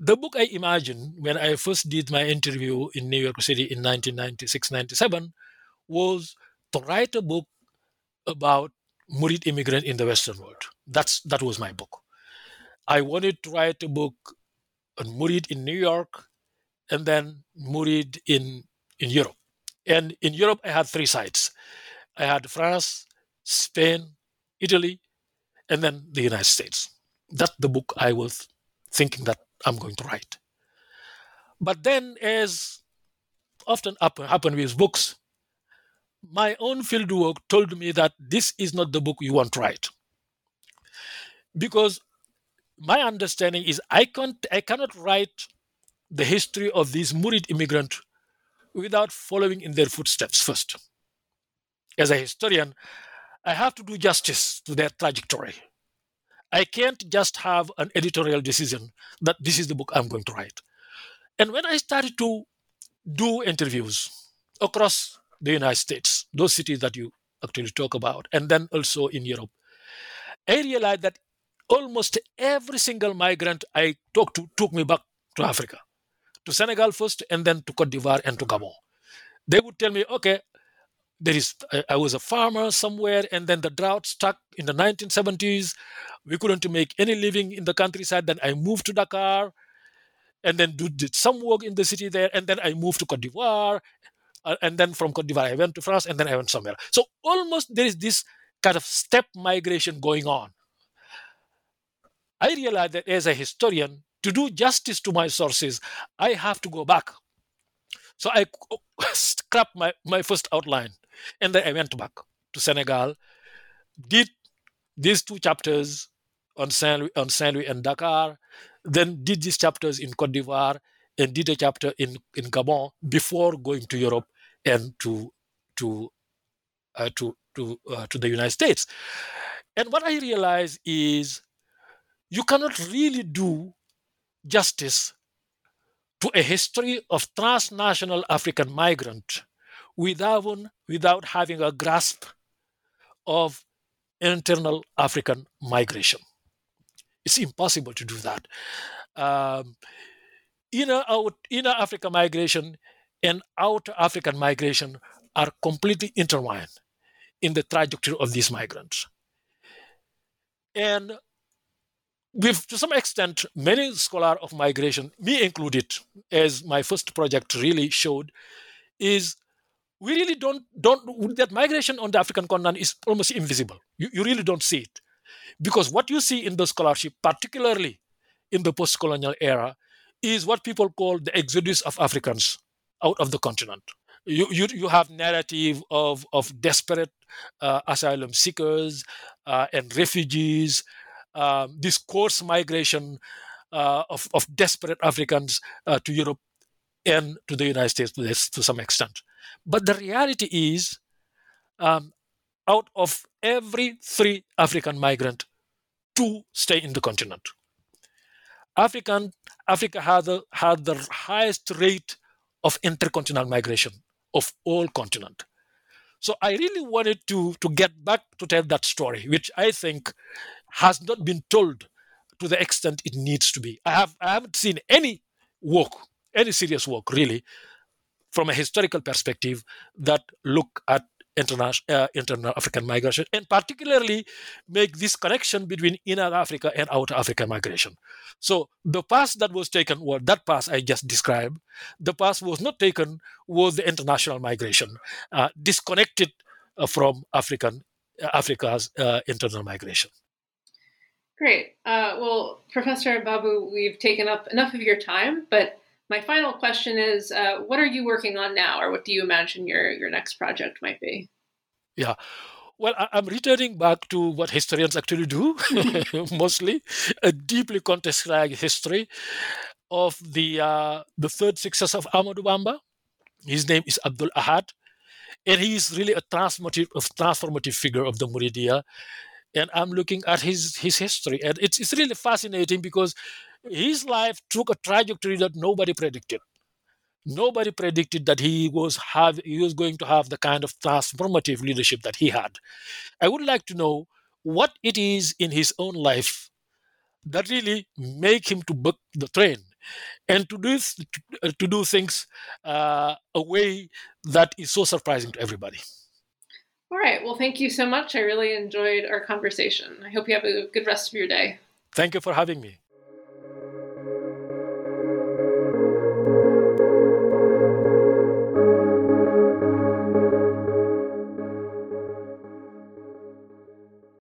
The book I imagined when I first did my interview in New York City in nineteen ninety-six ninety-seven was to write a book about Murid immigrants in the Western world. That's that was my book. I wanted to write a book on Murid in New York and then Murid in, in Europe. And in Europe, I had three sites. I had France, Spain, Italy, and then the United States. That's the book I was thinking that I'm going to write. But then, as often happens with books, my own fieldwork told me that this is not the book you want to write. Because my understanding is I can't, I cannot write the history of these Murid immigrants without following in their footsteps first. As a historian, I have to do justice to their trajectory. I can't just have an editorial decision that this is the book I'm going to write. And when I started to do interviews across the United States, those cities that you actually talk about, and then also in Europe, I realized that almost every single migrant I talked to took me back to Africa, to Senegal first, and then to Côte d'Ivoire and to Gabon. They would tell me, okay, there is. I was a farmer somewhere, and then the drought struck in the nineteen seventies. We couldn't make any living in the countryside. Then I moved to Dakar, and then did some work in the city there, and then I moved to Côte d'Ivoire, and then from Côte d'Ivoire I went to France, and then I went somewhere. So almost there is this kind of step migration going on. I realized that as a historian, to do justice to my sources, I have to go back. So I scrapped my, my first outline, and then I went back to Senegal, did these two chapters on Saint-Louis, on Saint-Louis and Dakar, then did these chapters in Côte d'Ivoire, and did a chapter in, in Gabon before going to Europe and to to uh, to to, uh, to the United States. And what I realized is you cannot really do justice to a history of transnational African migrant without, without having a grasp of internal African migration. It's impossible to do that. Um, inner, out, inner African migration and outer African migration are completely intertwined in the trajectory of these migrants. And we've, to some extent, many scholars of migration, me included, as my first project really showed, is we really don't, don't that migration on the African continent is almost invisible. You, you really don't see it. Because what you see in the scholarship, particularly in the post-colonial era, is what people call the exodus of Africans out of the continent. You, you, you have narrative of, of desperate uh, asylum seekers uh, and refugees, Uh, this coarse migration uh, of, of desperate Africans uh, to Europe and to the United States to some extent. But the reality is, um, out of every three African migrants, two stay in the continent. African, Africa had the, had the highest rate of intercontinental migration of all continents. So I really wanted to, to get back to tell that story, which I think has not been told to the extent it needs to be. I, have, I haven't seen any work, any serious work, really, from a historical perspective that look at international, uh, internal African migration, and particularly make this connection between inner Africa and outer African migration. So the path that was taken, well, that path I just described, the path was not taken was the international migration, uh, disconnected uh, from African uh, Africa's uh, internal migration. Great. Uh, well, Professor Babu, we've taken up enough of your time, but my final question is, uh, what are you working on now, or what do you imagine your, your next project might be? Yeah. Well, I, I'm returning back to what historians actually do, mostly, a deeply contextualized history of the uh, the third successor of Ahmadou Bamba. His name is Abdul Ahad, and he is really a transformative, a transformative figure of the Muridiyya. And I'm looking at his his history, and it's it's really fascinating because his life took a trajectory that nobody predicted. Nobody predicted that he was have he was going to have the kind of transformative leadership that he had. I would like to know what it is in his own life that really make him to buck the trend and to do to do things uh, a way that is so surprising to everybody. All right. Well, thank you so much. I really enjoyed our conversation. I hope you have a good rest of your day. Thank you for having me.